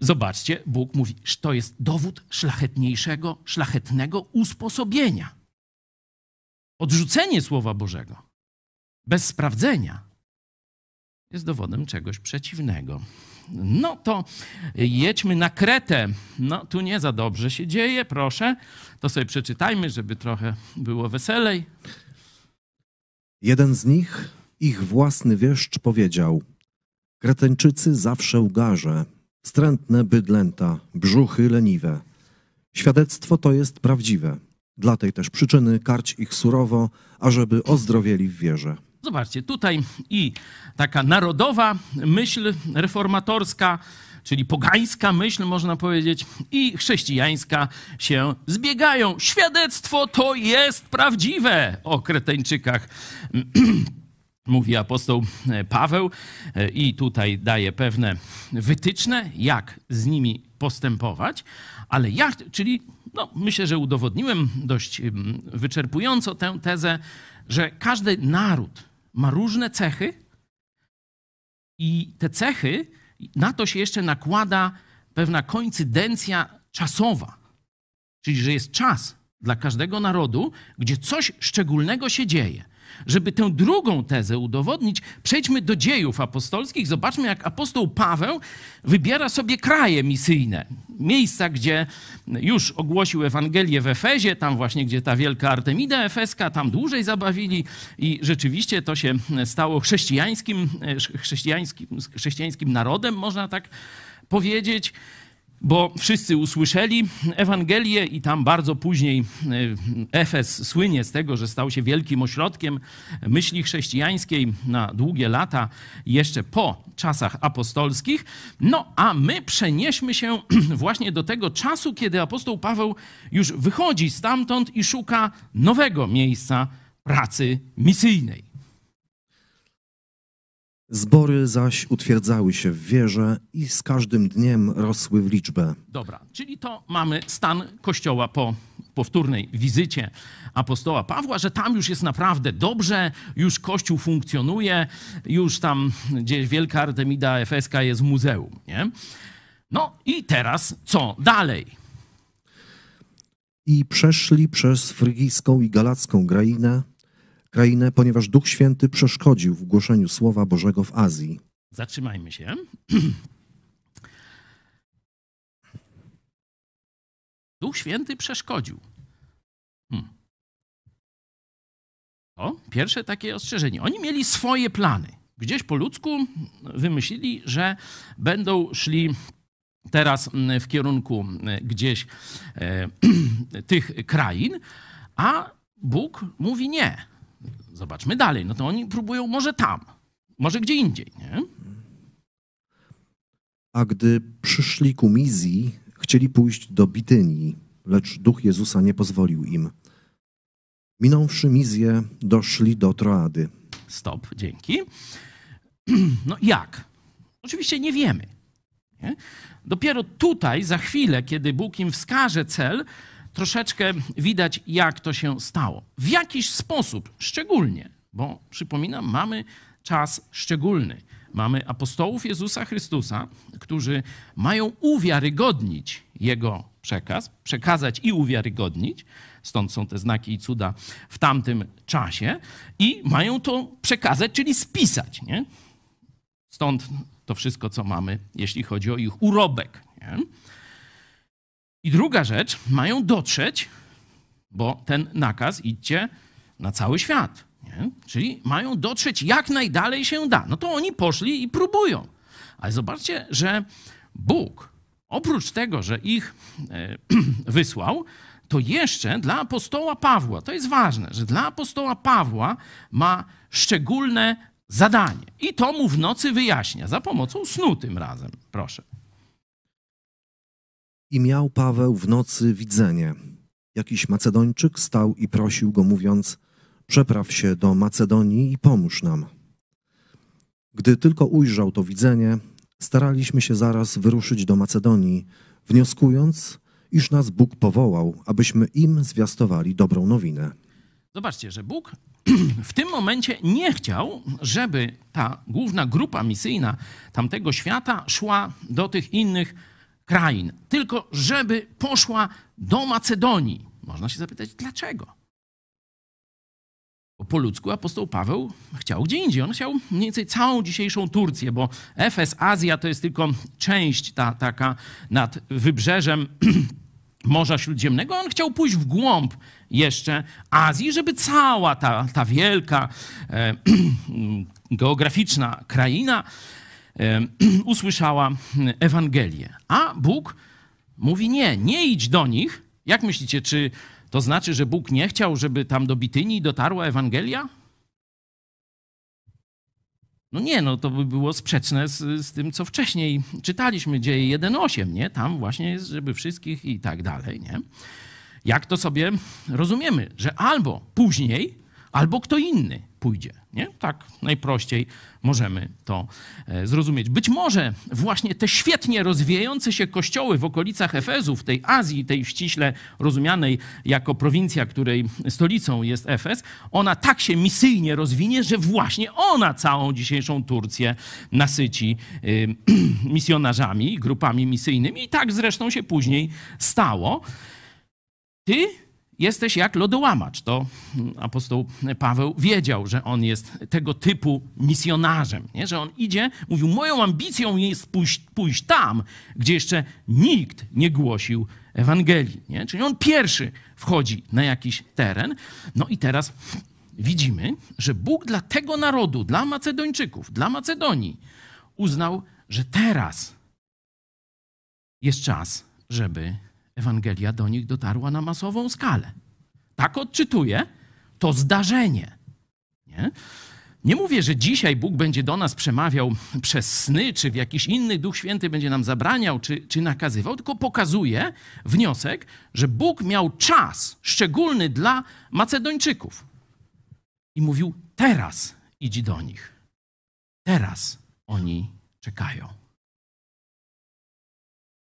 zobaczcie, Bóg mówi, że to jest dowód szlachetnego usposobienia. Odrzucenie Słowa Bożego bez sprawdzenia jest dowodem czegoś przeciwnego. No to jedźmy na Kretę. No tu nie za dobrze się dzieje, proszę. To sobie przeczytajmy, żeby trochę było weselej. Jeden z nich, ich własny wieszcz, powiedział: Kreteńczycy zawsze łgarze, wstrętne bydlęta, brzuchy leniwe. Świadectwo to jest prawdziwe. Dla tej też przyczyny karć ich surowo, ażeby ozdrowieli w wierze. Zobaczcie, tutaj i taka narodowa myśl reformatorska, czyli pogańska myśl, można powiedzieć, i chrześcijańska się zbiegają. Świadectwo to jest prawdziwe o Kreteńczykach, mówi apostoł Paweł i tutaj daje pewne wytyczne, jak z nimi postępować, ale jak, czyli no, myślę, że udowodniłem dość wyczerpująco tę tezę, że każdy naród ma różne cechy i te cechy, na to się jeszcze nakłada pewna koincydencja czasowa. Czyli, że jest czas dla każdego narodu, gdzie coś szczególnego się dzieje. Żeby tę drugą tezę udowodnić, przejdźmy do dziejów apostolskich. Zobaczmy, jak apostoł Paweł wybiera sobie kraje misyjne. Miejsca, gdzie już ogłosił Ewangelię w Efezie, tam właśnie, gdzie ta wielka Artemida Efeska, tam dłużej zabawili i rzeczywiście to się stało chrześcijańskim narodem, można tak powiedzieć. Bo wszyscy usłyszeli Ewangelię i tam bardzo później Efes słynie z tego, że stał się wielkim ośrodkiem myśli chrześcijańskiej na długie lata, jeszcze po czasach apostolskich. No a my przenieśmy się właśnie do tego czasu, kiedy apostoł Paweł już wychodzi stamtąd i szuka nowego miejsca pracy misyjnej. Zbory zaś utwierdzały się w wierze i z każdym dniem rosły w liczbę. Dobra, czyli to mamy stan Kościoła po powtórnej wizycie apostoła Pawła, że tam już jest naprawdę dobrze, już Kościół funkcjonuje, już tam gdzieś wielka Artemida Efeska jest w muzeum, nie? No i teraz co dalej? I przeszli przez frygijską i galacką krainę, ponieważ Duch Święty przeszkodził w głoszeniu Słowa Bożego w Azji. Zatrzymajmy się. Duch Święty przeszkodził. O, pierwsze takie ostrzeżenie. Oni mieli swoje plany. gdzieś po ludzku wymyślili, że będą szli teraz w kierunku gdzieś tych krain, a Bóg mówi nie. Zobaczmy dalej. No to oni próbują może tam, może gdzie indziej, nie? A gdy przyszli ku Mizji, chcieli pójść do Bitynii, lecz duch Jezusa nie pozwolił im. Minąwszy Mizję, doszli do Troady. Stop, dzięki. No jak? Oczywiście nie wiemy. Nie? Dopiero tutaj, za chwilę, kiedy Bóg im wskaże cel, troszeczkę widać, jak to się stało. W jakiś sposób szczególnie, bo przypominam, mamy czas szczególny. Mamy apostołów Jezusa Chrystusa, którzy mają uwiarygodnić Jego przekaz, przekazać i uwiarygodnić, stąd są te znaki i cuda w tamtym czasie, i mają to przekazać, czyli spisać, nie? Stąd to wszystko, co mamy, jeśli chodzi o ich urobek, nie? I druga rzecz, mają dotrzeć, bo ten nakaz idźcie na cały świat, nie? Czyli mają dotrzeć jak najdalej się da. No to oni poszli i próbują. Ale zobaczcie, że Bóg, oprócz tego, że ich wysłał, to jeszcze dla apostoła Pawła, to jest ważne, że dla apostoła Pawła ma szczególne zadanie. I to mu w nocy wyjaśnia, za pomocą snu tym razem, proszę. I miał Paweł w nocy widzenie. Jakiś Macedończyk stał i prosił go, mówiąc: przepraw się do Macedonii i pomóż nam. Gdy tylko ujrzał to widzenie, staraliśmy się zaraz wyruszyć do Macedonii, wnioskując, iż nas Bóg powołał, abyśmy im zwiastowali dobrą nowinę. Zobaczcie, że Bóg w tym momencie nie chciał, żeby ta główna grupa misyjna tamtego świata szła do tych innych krain, tylko żeby poszła do Macedonii. Można się zapytać, dlaczego? Bo po ludzku apostoł Paweł chciał gdzie indziej. On chciał mniej więcej całą dzisiejszą Turcję, bo Efes, Azja to jest tylko część ta taka nad wybrzeżem Morza Śródziemnego. On chciał pójść w głąb jeszcze Azji, żeby cała ta wielka geograficzna kraina usłyszała Ewangelię. A Bóg mówi nie, nie idź do nich. Jak myślicie, czy to znaczy, że Bóg nie chciał, żeby tam do Bitynii dotarła Ewangelia? No nie, no to by było sprzeczne z tym, co wcześniej czytaliśmy, Dzieje 1:8, nie? Tam właśnie jest, żeby wszystkich i tak dalej, nie? Jak to sobie rozumiemy, że albo później, albo kto inny pójdzie, nie? Tak najprościej możemy to zrozumieć. Być może właśnie te świetnie rozwijające się kościoły w okolicach Efezu, w tej Azji, tej ściśle rozumianej jako prowincja, której stolicą jest Efes, ona tak się misyjnie rozwinie, że właśnie ona całą dzisiejszą Turcję nasyci misjonarzami, grupami misyjnymi, i tak zresztą się później stało. Ty jesteś jak lodołamacz. To apostoł Paweł wiedział, że on jest tego typu misjonarzem, nie? Że on idzie, mówił, moją ambicją jest pójść tam, gdzie jeszcze nikt nie głosił Ewangelii, nie? Czyli on pierwszy wchodzi na jakiś teren. No i teraz widzimy, że Bóg dla tego narodu, dla Macedończyków, dla Macedonii uznał, że teraz jest czas, żeby Ewangelia do nich dotarła na masową skalę. Tak odczytuję to zdarzenie. Nie? Nie mówię, że dzisiaj Bóg będzie do nas przemawiał przez sny, czy w jakiś inny Duch Święty będzie nam zabraniał, czy nakazywał, tylko pokazuje wniosek, że Bóg miał czas szczególny dla Macedończyków. I mówił, teraz idź do nich. Teraz oni czekają.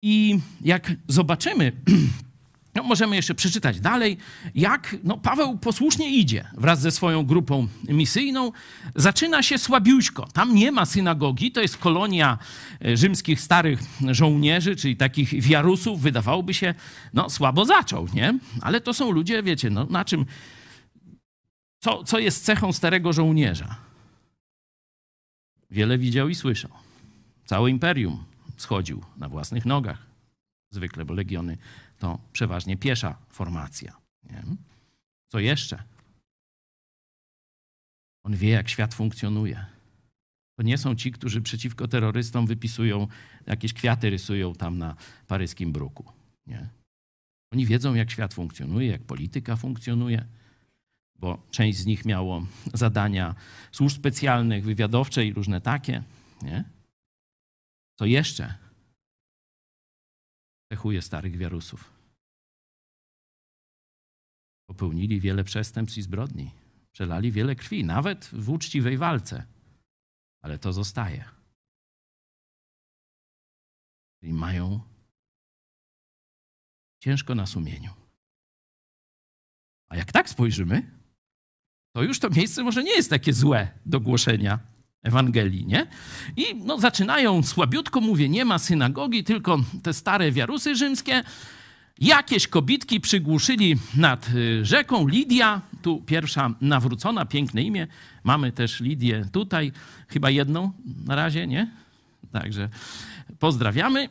I jak zobaczymy, no możemy jeszcze przeczytać dalej, jak Paweł posłusznie idzie wraz ze swoją grupą misyjną. Zaczyna się słabiuśko. Tam nie ma synagogi. To jest kolonia rzymskich starych żołnierzy, czyli takich wiarusów. Wydawałoby się, słabo zaczął, nie? Ale to są ludzie, wiecie, na czym... Co jest cechą starego żołnierza? Wiele widział i słyszał. Całe imperium schodził na własnych nogach. Zwykle, bo legiony to przeważnie piesza formacja. Nie? Co jeszcze? On wie, jak świat funkcjonuje. To nie są ci, którzy przeciwko terrorystom wypisują, jakieś kwiaty rysują tam na paryskim bruku. Nie? Oni wiedzą, jak świat funkcjonuje, jak polityka funkcjonuje, bo część z nich miało zadania służb specjalnych, wywiadowcze i różne takie. Nie? Co jeszcze cechuje starych wiarusów? Popełnili wiele przestępstw i zbrodni. Przelali wiele krwi, nawet w uczciwej walce. Ale to zostaje. Czyli mają ciężko na sumieniu. A jak tak spojrzymy, to już to miejsce może nie jest takie złe do głoszenia Ewangelii, nie? I no, zaczynają słabiutko, mówię, nie ma synagogi, tylko te stare wiarusy rzymskie. Jakieś kobitki przygłuszyli nad rzeką. Lidia, tu pierwsza nawrócona, piękne imię. Mamy też Lidię tutaj, chyba jedną na razie, nie? Także pozdrawiamy.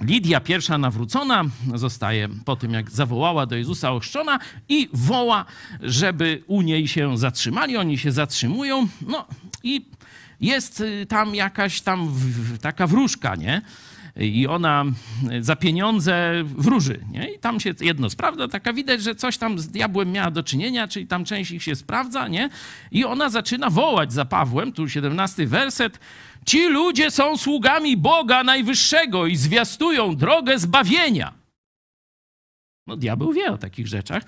Lidia, pierwsza nawrócona, zostaje po tym, jak zawołała do Jezusa, ochrzczona i woła, żeby u niej się zatrzymali. Oni się zatrzymują. No i jest tam jakaś tam taka wróżka, nie? I ona za pieniądze wróży. Nie? I tam się jedno sprawdza, taka widać, że coś tam z diabłem miała do czynienia, czyli tam część ich się sprawdza, nie? I ona zaczyna wołać za Pawłem, tu 17 werset. Ci ludzie są sługami Boga Najwyższego i zwiastują drogę zbawienia. No diabeł wie o takich rzeczach.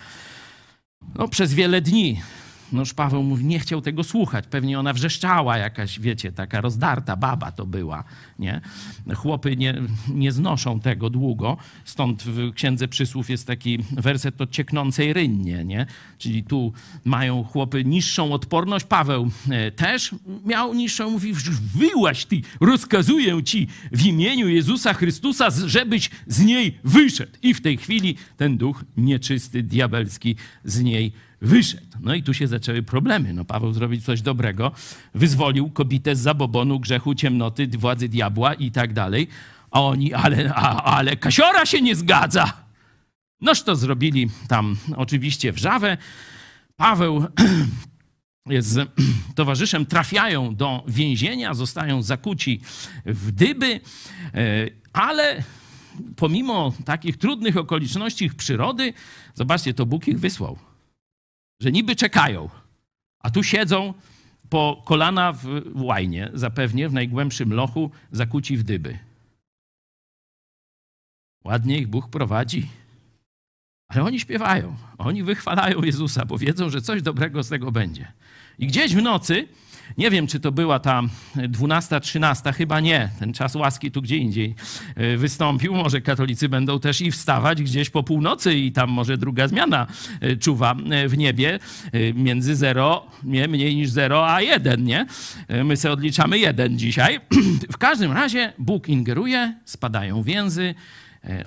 No przez wiele dni. Noż Paweł mówi, nie chciał tego słuchać. Pewnie ona wrzeszczała jakaś, wiecie, taka rozdarta baba to była, nie? Chłopy nie znoszą tego długo. Stąd w Księdze Przysłów jest taki werset o cieknącej rynnie, nie? Czyli tu mają chłopy niższą odporność. Paweł też miał niższą. Mówi, wyłaź ty, rozkazuję ci w imieniu Jezusa Chrystusa, żebyś z niej wyszedł. I w tej chwili ten duch nieczysty, diabelski z niej wyszedł. No i tu się zaczęły problemy. No Paweł zrobił coś dobrego, wyzwolił kobietę z zabobonu, grzechu, ciemnoty, władzy diabła i tak dalej. A oni, ale kasiora się nie zgadza. Noż to zrobili tam oczywiście wrzawę. Paweł jest z towarzyszem, trafiają do więzienia, zostają zakuci w dyby, ale pomimo takich trudnych okoliczności ich przyrody, zobaczcie, to Bóg ich wysłał. Że niby czekają, a tu siedzą po kolana w łajnie, zapewnie w najgłębszym lochu, zakuci w dyby. Ładnie ich Bóg prowadzi. Ale oni śpiewają, oni wychwalają Jezusa, bo wiedzą, że coś dobrego z tego będzie. I gdzieś w nocy, nie wiem, czy to była ta 12, 13, chyba nie, ten czas łaski tu gdzie indziej wystąpił. Może katolicy będą też i wstawać gdzieś po północy i tam może druga zmiana czuwa w niebie między 0, nie mniej niż 0 a 1, nie? My sobie odliczamy 1 dzisiaj. W każdym razie Bóg ingeruje, spadają więzy,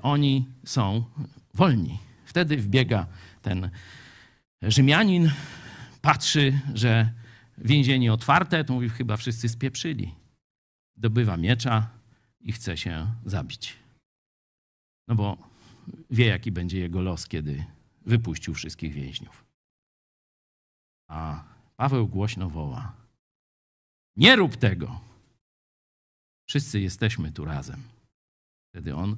oni są wolni. Wtedy wbiega ten Rzymianin, patrzy, że więzienie otwarte, to mówi, chyba wszyscy spieprzyli. Dobywa miecza i chce się zabić. No bo wie, jaki będzie jego los, kiedy wypuścił wszystkich więźniów. A Paweł głośno woła. Nie rób tego! Wszyscy jesteśmy tu razem. Wtedy on...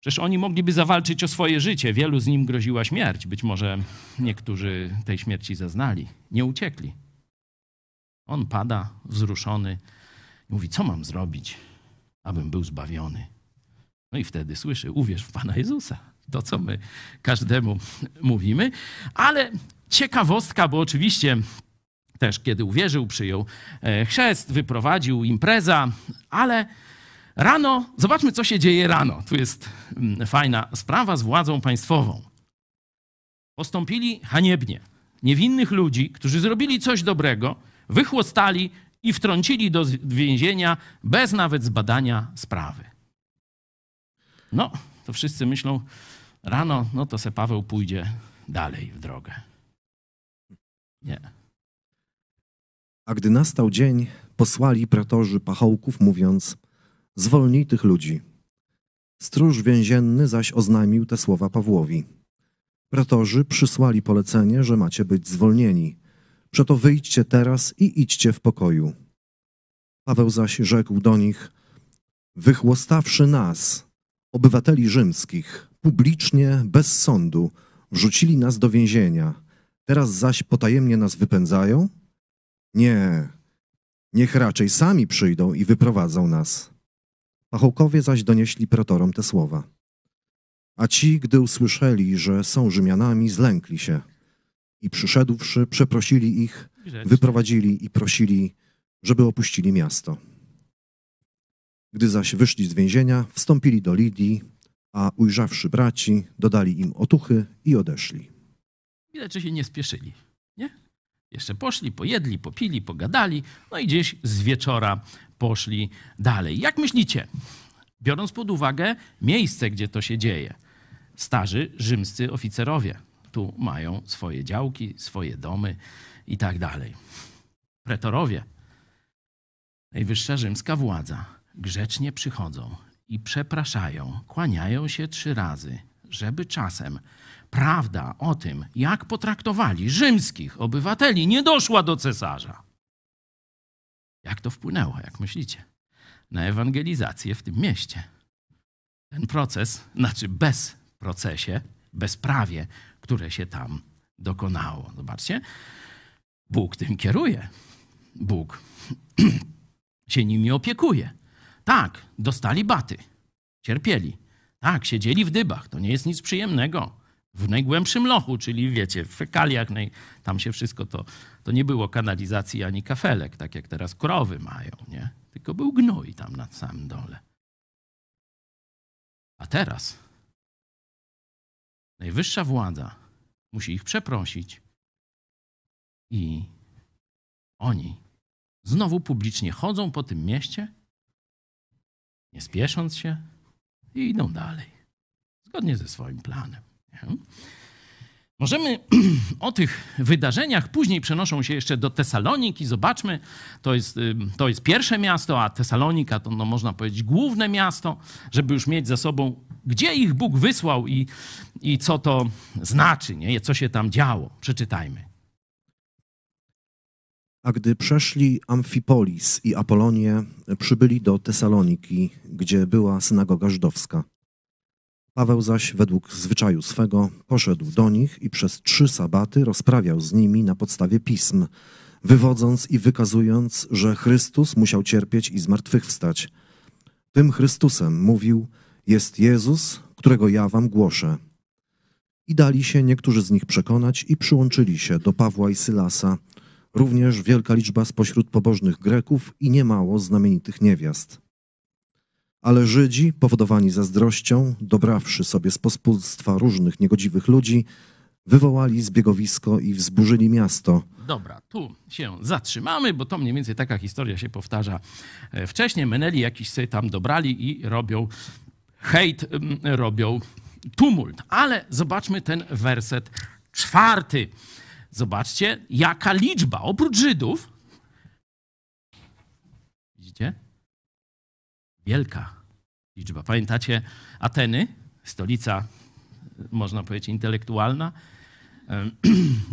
Przecież oni mogliby zawalczyć o swoje życie. Wielu z nim groziła śmierć. Być może niektórzy tej śmierci zaznali. Nie uciekli. On pada wzruszony i mówi, co mam zrobić, abym był zbawiony? No i wtedy słyszy, uwierz w Pana Jezusa. To, co my każdemu mówimy. Ale ciekawostka, bo oczywiście też kiedy uwierzył, przyjął chrzest, wyprowadził impreza, ale rano, zobaczmy, co się dzieje rano. Tu jest fajna sprawa z władzą państwową. Postąpili haniebnie. Niewinnych ludzi, którzy zrobili coś dobrego, wychłostali i wtrącili do więzienia bez nawet zbadania sprawy. No, to wszyscy myślą, rano, no to se Paweł pójdzie dalej w drogę. Nie. A gdy nastał dzień, posłali pretorzy pachołków, mówiąc, zwolnij tych ludzi. Stróż więzienny zaś oznajmił te słowa Pawłowi. Pretorzy przysłali polecenie, że macie być zwolnieni. Przeto wyjdźcie teraz i idźcie w pokoju. Paweł zaś rzekł do nich: wychłostawszy nas, obywateli rzymskich, publicznie, bez sądu, wrzucili nas do więzienia, teraz zaś potajemnie nas wypędzają? Nie, niech raczej sami przyjdą i wyprowadzą nas. Pachołkowie zaś donieśli pretorom te słowa. A ci, gdy usłyszeli, że są Rzymianami, zlękli się i przyszedłszy, przeprosili ich, wyprowadzili i prosili, żeby opuścili miasto. Gdy zaś wyszli z więzienia, wstąpili do Lidii, a ujrzawszy braci, dodali im otuchy i odeszli. Widać, że się nie spieszyli, nie? Jeszcze poszli, pojedli, popili, pogadali, no i gdzieś z wieczora poszli dalej. Jak myślicie, biorąc pod uwagę miejsce, gdzie to się dzieje, starzy rzymscy oficerowie tu mają swoje działki, swoje domy i tak dalej. Pretorowie, najwyższa rzymska władza, grzecznie przychodzą i przepraszają, kłaniają się 3 razy, żeby czasem prawda o tym, jak potraktowali rzymskich obywateli, nie doszła do cesarza. Jak to wpłynęło, jak myślicie, na ewangelizację w tym mieście? Ten proces, znaczy bezprocesie, bezprawie, które się tam dokonało. Zobaczcie, Bóg tym kieruje. Bóg się nimi opiekuje. Tak, dostali baty, cierpieli. Tak, siedzieli w dybach, to nie jest nic przyjemnego. W najgłębszym lochu, czyli wiecie, w fekaliach, tam się wszystko to nie było kanalizacji ani kafelek, tak jak teraz krowy mają, nie? Tylko był gnój tam na samym dole. A teraz najwyższa władza musi ich przeprosić i oni znowu publicznie chodzą po tym mieście, nie spiesząc się, i idą dalej, zgodnie ze swoim planem. Możemy o tych wydarzeniach, później przenoszą się jeszcze do Tesaloniki, zobaczmy, to jest pierwsze miasto, a Tesalonika to, no, można powiedzieć, główne miasto, żeby już mieć za sobą, gdzie ich Bóg wysłał i co to znaczy, nie? Co się tam działo. Przeczytajmy. A gdy przeszli Amfipolis i Apolonię, przybyli do Tesaloniki, gdzie była synagoga żydowska. Paweł zaś według zwyczaju swego poszedł do nich i przez 3 sabaty rozprawiał z nimi na podstawie pism, wywodząc i wykazując, że Chrystus musiał cierpieć i zmartwychwstać. Tym Chrystusem, mówił, jest Jezus, którego ja wam głoszę. I dali się niektórzy z nich przekonać i przyłączyli się do Pawła i Sylasa, również wielka liczba spośród pobożnych Greków i niemało znamienitych niewiast. Ale Żydzi, powodowani zazdrością, dobrawszy sobie z pospólstwa różnych niegodziwych ludzi, wywołali zbiegowisko i wzburzyli miasto. Dobra, tu się zatrzymamy, bo to mniej więcej taka historia się powtarza wcześniej. Meneli jakiś sobie tam dobrali i robią hejt, robią tumult. Ale zobaczmy ten werset 4. Zobaczcie, jaka liczba, oprócz Żydów, widzicie? Wielka liczba. Pamiętacie Ateny, stolica, można powiedzieć, intelektualna,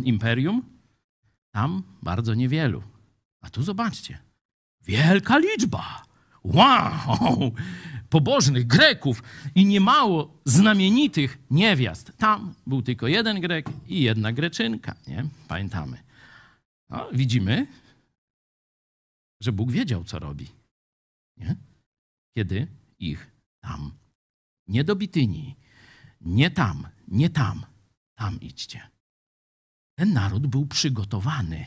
imperium? Tam bardzo niewielu. A tu zobaczcie, wielka liczba. Wow! Pobożnych Greków i niemało znamienitych niewiast. Tam był tylko 1 Grek i 1 Greczynka, nie? Pamiętamy. No, widzimy, że Bóg wiedział, co robi, nie? Kiedy ich tam nie do Bityni, tam idźcie. Ten naród był przygotowany.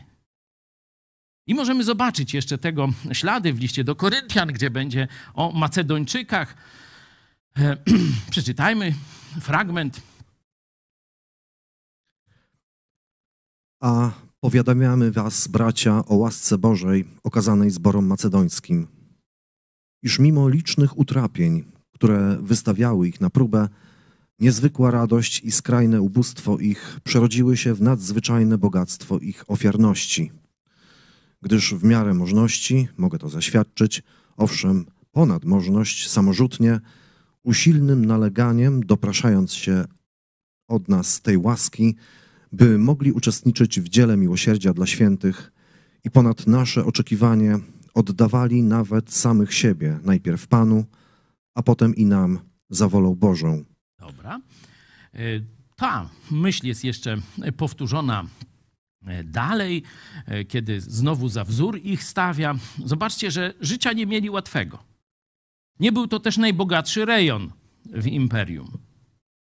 I możemy zobaczyć jeszcze tego ślady w liście do Koryntian, gdzie będzie o Macedończykach. Przeczytajmy fragment. A powiadamiamy was, bracia, o łasce Bożej okazanej zborom macedońskim, iż mimo licznych utrapień, które wystawiały ich na próbę, niezwykła radość i skrajne ubóstwo ich przerodziły się w nadzwyczajne bogactwo ich ofiarności. Gdyż w miarę możności, mogę to zaświadczyć, owszem, ponad możność, samorzutnie, usilnym naleganiem, dopraszając się od nas tej łaski, by mogli uczestniczyć w dziele miłosierdzia dla świętych i ponad nasze oczekiwanie oddawali nawet samych siebie, najpierw Panu, a potem i nam za wolą Bożą. Dobra. Ta myśl jest jeszcze powtórzona dalej, kiedy znowu za wzór ich stawia. Zobaczcie, że życia nie mieli łatwego. Nie był to też najbogatszy rejon w imperium.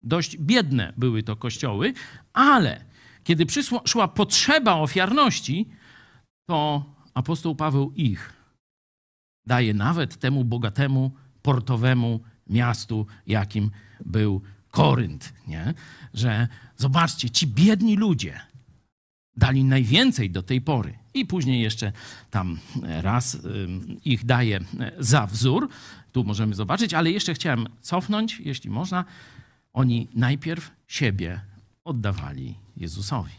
Dość biedne były to kościoły, ale kiedy przyszła potrzeba ofiarności, to apostoł Paweł ich daje nawet temu bogatemu, portowemu miastu, jakim był Korynt. Nie? Że zobaczcie, ci biedni ludzie dali najwięcej do tej pory. I później jeszcze tam raz ich daje za wzór. Tu możemy zobaczyć, ale jeszcze chciałem cofnąć, jeśli można. Oni najpierw siebie oddawali Jezusowi.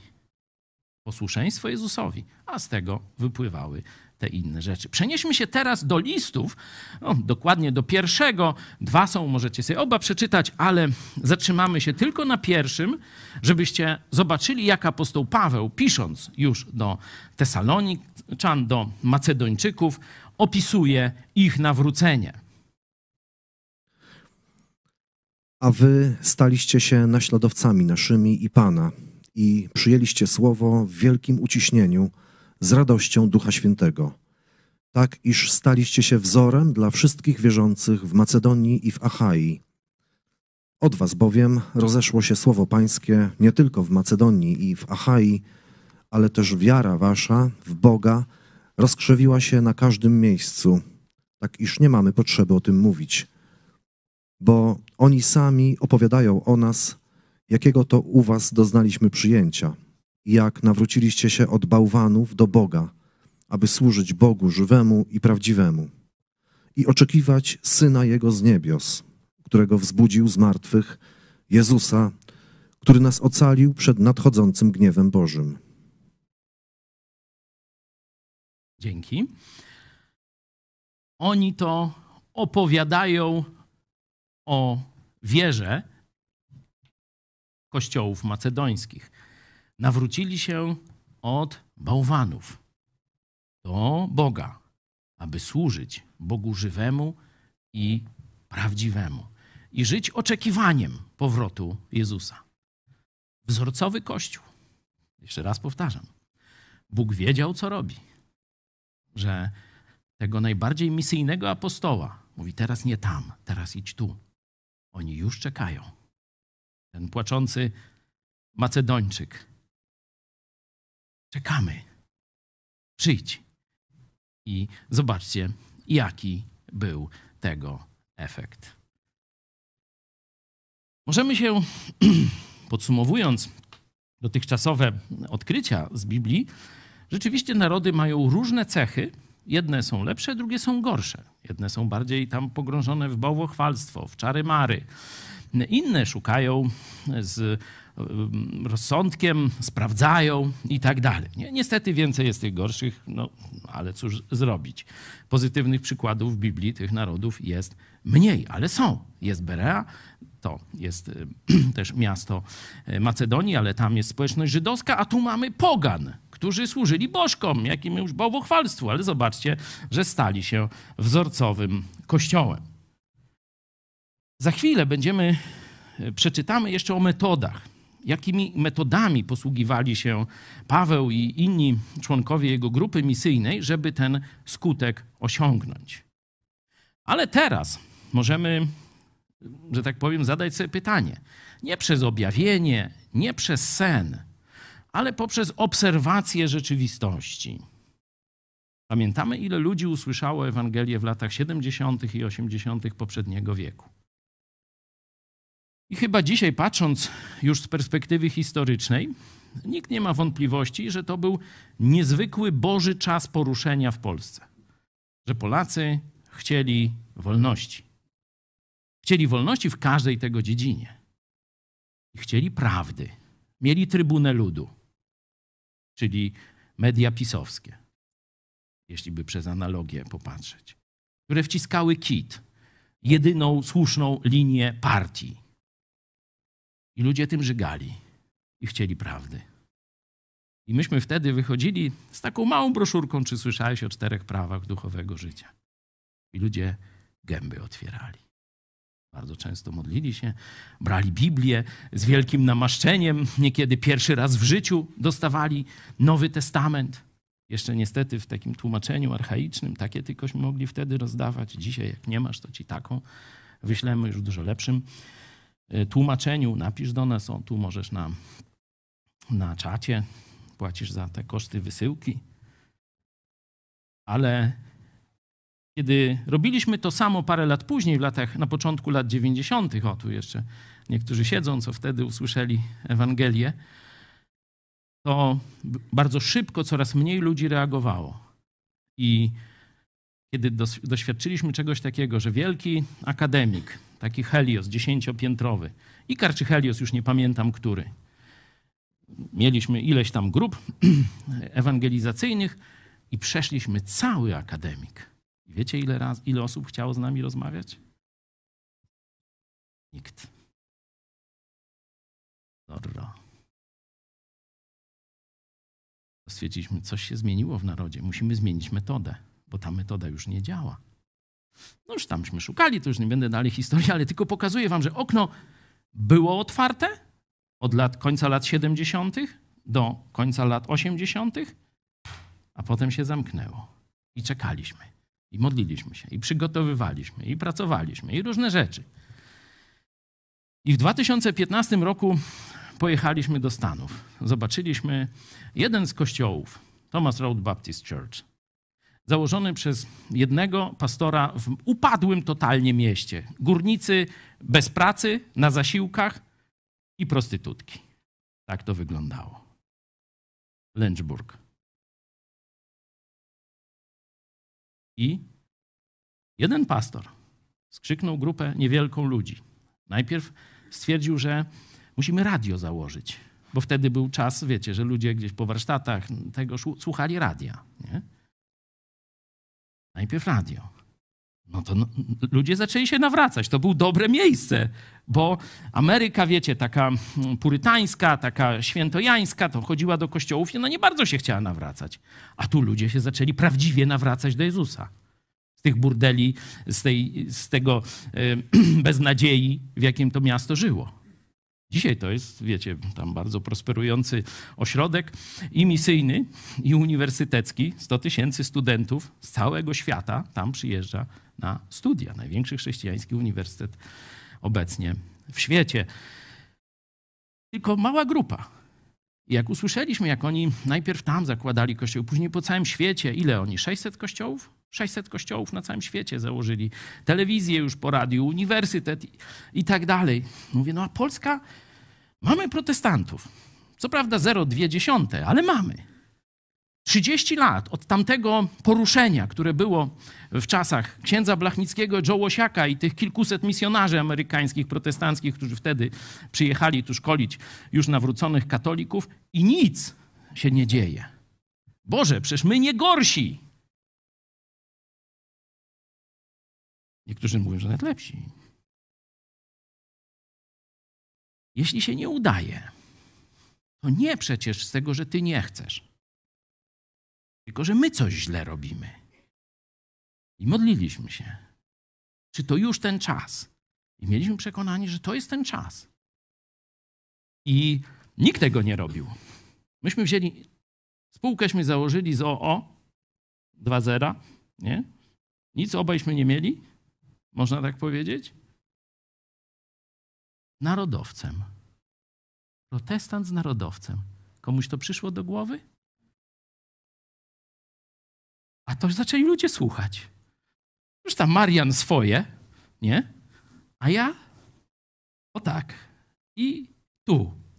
Posłuszeństwo Jezusowi, a z tego wypływały te inne rzeczy. Przenieśmy się teraz do listów, no, dokładnie do pierwszego. Dwa są, możecie sobie oba przeczytać, ale zatrzymamy się tylko na pierwszym, żebyście zobaczyli, jak apostoł Paweł, pisząc już do Tesaloniczan, do Macedończyków, opisuje ich nawrócenie. A wy staliście się naśladowcami naszymi i Pana i przyjęliście słowo w wielkim uciśnieniu z radością Ducha Świętego, tak iż staliście się wzorem dla wszystkich wierzących w Macedonii i w Achai. Od was bowiem rozeszło się słowo Pańskie nie tylko w Macedonii i w Achai, ale też wiara wasza w Boga rozkrzewiła się na każdym miejscu, tak iż nie mamy potrzeby o tym mówić. Bo oni sami opowiadają o nas, jakiego to u was doznaliśmy przyjęcia, jak nawróciliście się od bałwanów do Boga, aby służyć Bogu żywemu i prawdziwemu i oczekiwać Syna Jego z niebios, którego wzbudził z martwych, Jezusa, który nas ocalił przed nadchodzącym gniewem Bożym. Dzięki. Oni to opowiadają o wierze kościołów macedońskich. Nawrócili się od bałwanów do Boga, aby służyć Bogu żywemu i prawdziwemu i żyć oczekiwaniem powrotu Jezusa. Wzorcowy Kościół. Jeszcze raz powtarzam. Bóg wiedział, co robi. Że tego najbardziej misyjnego apostoła mówi: teraz nie tam, teraz idź tu. Oni już czekają. Ten płaczący Macedończyk. Czekamy. Przyjdź. I zobaczcie, jaki był tego efekt. Możemy się, podsumowując dotychczasowe odkrycia z Biblii, rzeczywiście narody mają różne cechy. Jedne są lepsze, drugie są gorsze. Jedne są bardziej tam pogrążone w bałwochwalstwo, w czary-mary. Inne szukają z rozsądkiem, sprawdzają i tak dalej. Niestety więcej jest tych gorszych, no ale cóż zrobić. Pozytywnych przykładów w Biblii tych narodów jest mniej, ale są. Jest Berea, to jest też miasto Macedonii, ale tam jest społeczność żydowska, a tu mamy pogan, którzy służyli bożkom, jakim już bałwochwalstwu, ale zobaczcie, że stali się wzorcowym kościołem. Za chwilę przeczytamy jeszcze o metodach, jakimi metodami posługiwali się Paweł i inni członkowie jego grupy misyjnej, żeby ten skutek osiągnąć. Ale teraz możemy, że tak powiem, zadać sobie pytanie. Nie przez objawienie, nie przez sen, ale poprzez obserwację rzeczywistości. Pamiętamy, ile ludzi usłyszało Ewangelię w latach 70. i 80. poprzedniego wieku. I chyba dzisiaj, patrząc już z perspektywy historycznej, nikt nie ma wątpliwości, że to był niezwykły Boży czas poruszenia w Polsce. Że Polacy chcieli wolności. Chcieli wolności w każdej tego dziedzinie. I chcieli prawdy. Mieli Trybunę Ludu, czyli media pisowskie, jeśli by przez analogię popatrzeć, które wciskały kit, jedyną słuszną linię partii. I ludzie tym żygali i chcieli prawdy. I myśmy wtedy wychodzili z taką małą broszurką, czy słyszałeś o 4 prawach duchowego życia. I ludzie gęby otwierali. Bardzo często modlili się, brali Biblię z wielkim namaszczeniem. Niekiedy pierwszy raz w życiu dostawali Nowy Testament. Jeszcze niestety w takim tłumaczeniu archaicznym, takie tylkośmy mogli wtedy rozdawać. Dzisiaj jak nie masz, to ci taką wyślemy już w dużo lepszym tłumaczeniu. Napisz do nas, o, tu możesz na czacie, płacisz za te koszty wysyłki. Ale kiedy robiliśmy to samo parę lat później, na początku lat 90., o tu jeszcze niektórzy siedzą, co wtedy usłyszeli Ewangelię, to bardzo szybko coraz mniej ludzi reagowało. I kiedy doświadczyliśmy czegoś takiego, że wielki akademik, taki Helios, 10-piętrowy, Ikar czy Helios, już nie pamiętam który, mieliśmy ileś tam grup ewangelizacyjnych i przeszliśmy cały akademik. I wiecie, ile osób chciało z nami rozmawiać? Nikt. Zorro. Stwierdziliśmy, coś się zmieniło w narodzie. Musimy zmienić metodę, bo ta metoda już nie działa. No już tamśmy szukali, to już nie będę dalej historii, ale tylko pokazuję wam, że okno było otwarte od końca lat 70. do końca lat 80., a potem się zamknęło. I czekaliśmy, i modliliśmy się, i przygotowywaliśmy, i pracowaliśmy, i różne rzeczy. I w 2015 roku pojechaliśmy do Stanów. Zobaczyliśmy jeden z kościołów, Thomas Road Baptist Church, założony przez jednego pastora w upadłym totalnie mieście. Górnicy bez pracy, na zasiłkach i prostytutki. Tak to wyglądało. Lynchburg. I jeden pastor skrzyknął grupę niewielką ludzi. Najpierw stwierdził, że musimy radio założyć, bo wtedy był czas, wiecie, że ludzie gdzieś po warsztatach tego słuchali radia. Nie? Najpierw radio. No to ludzie zaczęli się nawracać. To było dobre miejsce, bo Ameryka, wiecie, taka purytańska, taka świętojańska, to chodziła do kościołów i ona nie bardzo się chciała nawracać. A tu ludzie się zaczęli prawdziwie nawracać do Jezusa. Z tych burdeli, z tego beznadziei, w jakim to miasto żyło. Dzisiaj to jest, wiecie, tam bardzo prosperujący ośrodek i misyjny, i uniwersytecki. 100 000 studentów z całego świata tam przyjeżdża na studia. Największy chrześcijański uniwersytet obecnie w świecie. Tylko mała grupa. I jak usłyszeliśmy, jak oni najpierw tam zakładali kościół, później po całym świecie, ile oni? 600 kościołów? 600 kościołów na całym świecie założyli. Telewizję już po radiu, uniwersytet i tak dalej. Mówię, no a Polska... Mamy protestantów. Co prawda 0,2, ale mamy. 30 lat od tamtego poruszenia, które było w czasach księdza Blachnickiego, Jołosiaka i tych kilkuset misjonarzy amerykańskich, protestanckich, którzy wtedy przyjechali tu szkolić już nawróconych katolików i nic się nie dzieje. Boże, przecież my nie gorsi. Niektórzy mówią, że nawet lepsi. Jeśli się nie udaje, to nie przecież z tego, że ty nie chcesz. Tylko, że my coś źle robimy. I modliliśmy się. Czy to już ten czas? I mieliśmy przekonanie, że to jest ten czas. I nikt tego nie robił. Myśmy wzięli... Spółkęśmy założyli z OO 2.0, nie? Nic obajśmy nie mieli, można tak powiedzieć. Narodowcem. Protestant z narodowcem. Komuś to przyszło do głowy? A to zaczęli ludzie słuchać. Już tam Marian swoje, nie? A ja? O tak. I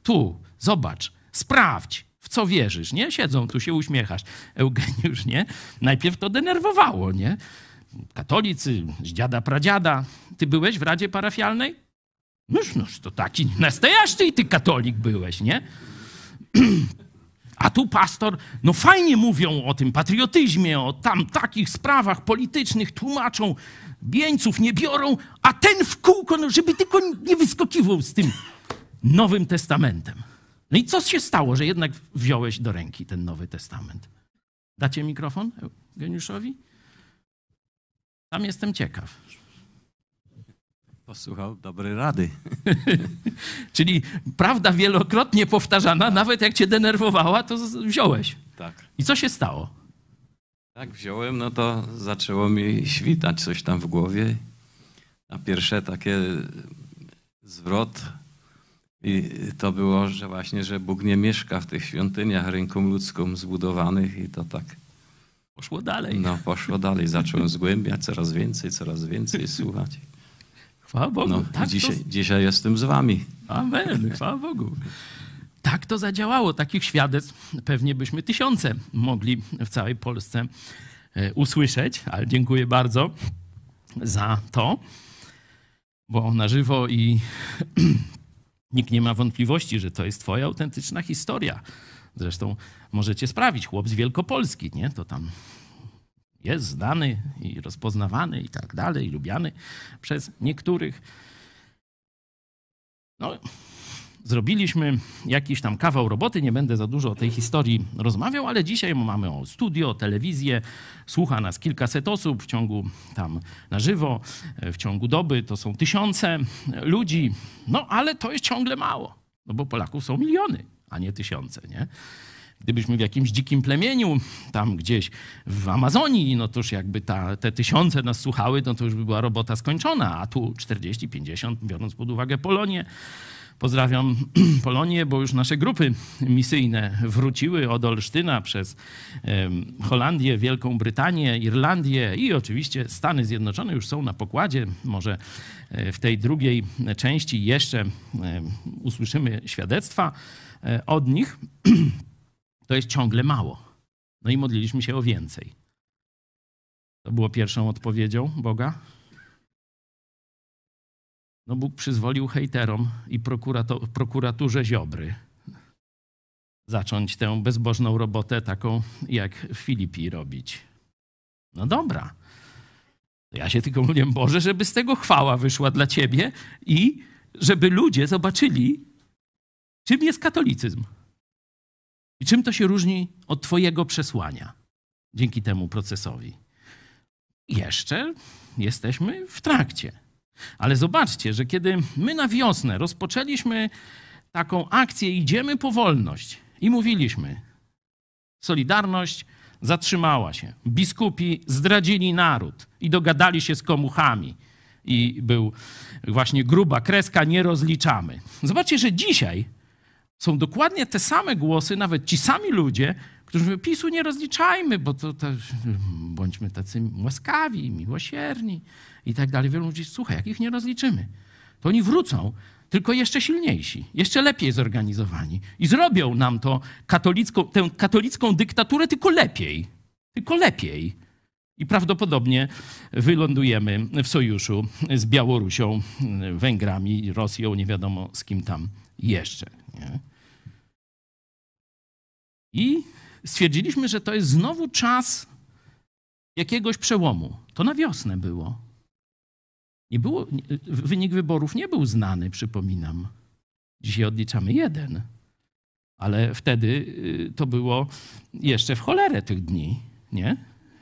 tu, zobacz, sprawdź, w co wierzysz, nie? Siedzą, tu się uśmiechasz. Eugeniusz, nie? Najpierw to denerwowało, nie? Katolicy, z dziada, pradziada. Ty byłeś w radzie parafialnej? Noż to taki nastajaśny i ty katolik byłeś, nie? A tu pastor, no fajnie mówią o tym patriotyzmie, o tam takich sprawach politycznych, tłumaczą, bieńców nie biorą, a ten w kółko, no żeby tylko nie wyskokiwał z tym Nowym Testamentem. No i co się stało, że jednak wziąłeś do ręki ten Nowy Testament? Dacie mikrofon geniuszowi? Tam jestem ciekaw. Posłuchał dobrej rady. Czyli prawda wielokrotnie powtarzana, nawet jak cię denerwowała, to wziąłeś. Tak. I co się stało? Tak, wziąłem, no to zaczęło mi świtać coś tam w głowie. A pierwsze takie zwrot i to było, że właśnie, że Bóg nie mieszka w tych świątyniach ręką ludzką zbudowanych i to tak... Poszło dalej. No, poszło dalej. Zacząłem zgłębiać coraz więcej słuchać. Chwała Bogu. No, tak dzisiaj, to... dzisiaj jestem z wami. Amen. Chwała Bogu. Tak to zadziałało. Takich świadectw pewnie byśmy tysiące mogli w całej Polsce usłyszeć, ale dziękuję bardzo za to, bo na żywo i nikt nie ma wątpliwości, że to jest twoja autentyczna historia. Zresztą możecie sprawdzić, chłop z Wielkopolski, nie? To tam jest znany i rozpoznawany i tak dalej, i lubiany przez niektórych. No, zrobiliśmy jakiś tam kawał roboty, nie będę za dużo o tej historii rozmawiał, ale dzisiaj mamy o studio, telewizję, słucha nas kilkaset osób w ciągu tam na żywo, w ciągu doby to są tysiące ludzi, no ale to jest ciągle mało, no bo Polaków są miliony, a nie tysiące, nie? Gdybyśmy w jakimś dzikim plemieniu, tam gdzieś w Amazonii, no toż jakby te tysiące nas słuchały, no to już by była robota skończona, a tu 40, 50, biorąc pod uwagę Polonię. Pozdrawiam Polonię, bo już nasze grupy misyjne wróciły od Olsztyna przez Holandię, Wielką Brytanię, Irlandię i oczywiście Stany Zjednoczone już są na pokładzie. Może w tej drugiej części jeszcze usłyszymy świadectwa od nich. To jest ciągle mało. No i modliliśmy się o więcej. To było pierwszą odpowiedzią Boga. No Bóg przyzwolił hejterom i prokuraturze Ziobry zacząć tę bezbożną robotę taką jak w Filipii robić. No dobra. Ja się tylko mówię, Boże, żeby z tego chwała wyszła dla Ciebie i żeby ludzie zobaczyli, czym jest katolicyzm. I czym to się różni od Twojego przesłania dzięki temu procesowi. Jeszcze jesteśmy w trakcie. Ale zobaczcie, że kiedy my na wiosnę rozpoczęliśmy taką akcję Idziemy po wolność i mówiliśmy, Solidarność zatrzymała się. Biskupi zdradzili naród i dogadali się z komuchami. I był właśnie gruba kreska, nie rozliczamy. Zobaczcie, że dzisiaj są dokładnie te same głosy, nawet ci sami ludzie, którzy mówią, PiS-u nie rozliczajmy, bo to bądźmy tacy łaskawi, miłosierni i tak dalej. Wielu ludzi, słuchaj, jak ich nie rozliczymy, to oni wrócą, tylko jeszcze silniejsi, jeszcze lepiej zorganizowani i zrobią nam to katolicką, tę katolicką dyktaturę, tylko lepiej, I prawdopodobnie wylądujemy w sojuszu z Białorusią, Węgrami, Rosją, nie wiadomo z kim tam jeszcze. Nie? I stwierdziliśmy, że to jest znowu czas jakiegoś przełomu. To na wiosnę było. Nie było. Wynik wyborów nie był znany, przypominam. Dzisiaj odliczamy jeden. Ale wtedy to było jeszcze w cholerę tych dni, nie?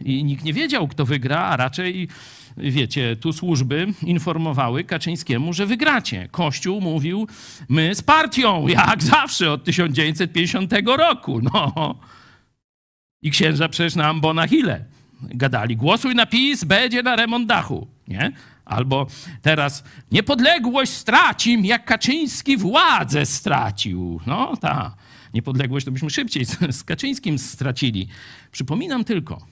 I nikt nie wiedział, kto wygra, a raczej, wiecie, tu służby informowały Kaczyńskiemu, że wygracie. Kościół mówił, my z partią, jak zawsze od 1950 roku. No. I księża przecież na ambon Achille gadali, głosuj na PiS, będzie na remont dachu. Nie? Albo teraz niepodległość stracim, jak Kaczyński władzę stracił. No ta niepodległość to byśmy szybciej z Kaczyńskim stracili. Przypominam tylko,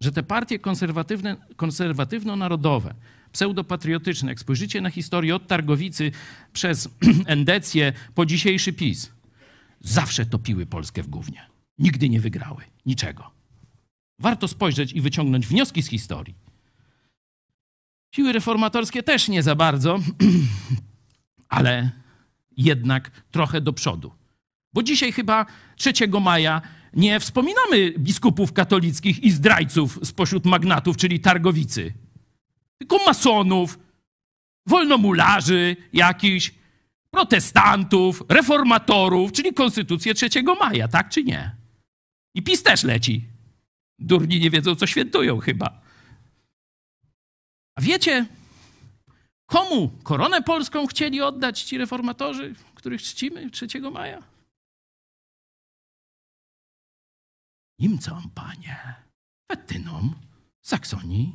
że te partie konserwatywne, konserwatywno-narodowe, pseudopatriotyczne, jak spojrzycie na historię od Targowicy przez Endecję po dzisiejszy PiS, zawsze topiły Polskę w gównie. Nigdy nie wygrały niczego. Warto spojrzeć i wyciągnąć wnioski z historii. Siły reformatorskie też nie za bardzo, ale jednak trochę do przodu. Bo dzisiaj chyba 3 maja nie wspominamy biskupów katolickich i zdrajców spośród magnatów, czyli Targowicy. Tylko masonów, wolnomularzy jakichś, protestantów, reformatorów, czyli Konstytucję 3 maja, tak czy nie? I PiS też leci. Durni nie wiedzą, co świętują chyba. A wiecie, komu koronę polską chcieli oddać ci reformatorzy, których czcimy 3 maja? Niemcom, panie, Fetynom, Saksonii.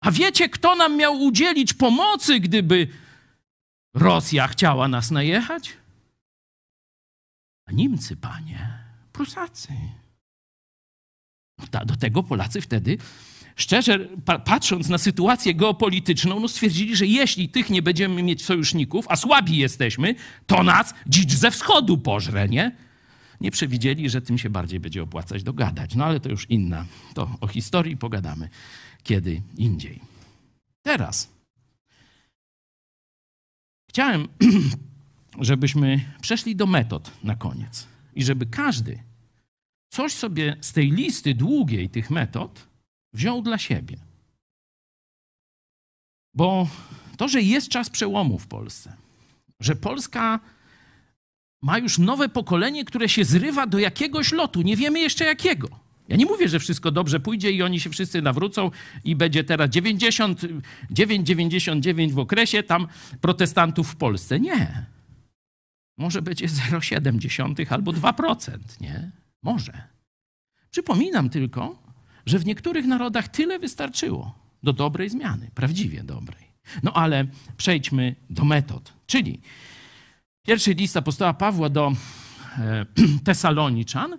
A wiecie, kto nam miał udzielić pomocy, gdyby Rosja chciała nas najechać? A Niemcy, panie, Prusacy. Do tego Polacy wtedy, szczerze patrząc na sytuację geopolityczną, no stwierdzili, że jeśli tych nie będziemy mieć sojuszników, a słabi jesteśmy, to nas dzicz ze wschodu pożre, nie? Nie przewidzieli, że tym się bardziej będzie opłacać dogadać. No ale to już inna. To o historii pogadamy kiedy indziej. Teraz chciałem, żebyśmy przeszli do metod na koniec i żeby każdy coś sobie z tej listy długiej tych metod wziął dla siebie. Bo to, że jest czas przełomu w Polsce, że Polska ma już nowe pokolenie, które się zrywa do jakiegoś lotu. Nie wiemy jeszcze jakiego. Ja nie mówię, że wszystko dobrze pójdzie i oni się wszyscy nawrócą i będzie teraz 99 w okresie tam protestantów w Polsce. Nie. Może będzie 0,7 albo 2%. Nie? Może. Przypominam tylko, że w niektórych narodach tyle wystarczyło do dobrej zmiany, prawdziwie dobrej. No ale przejdźmy do metod. Czyli pierwszy list apostoła Pawła do Tesaloniczan.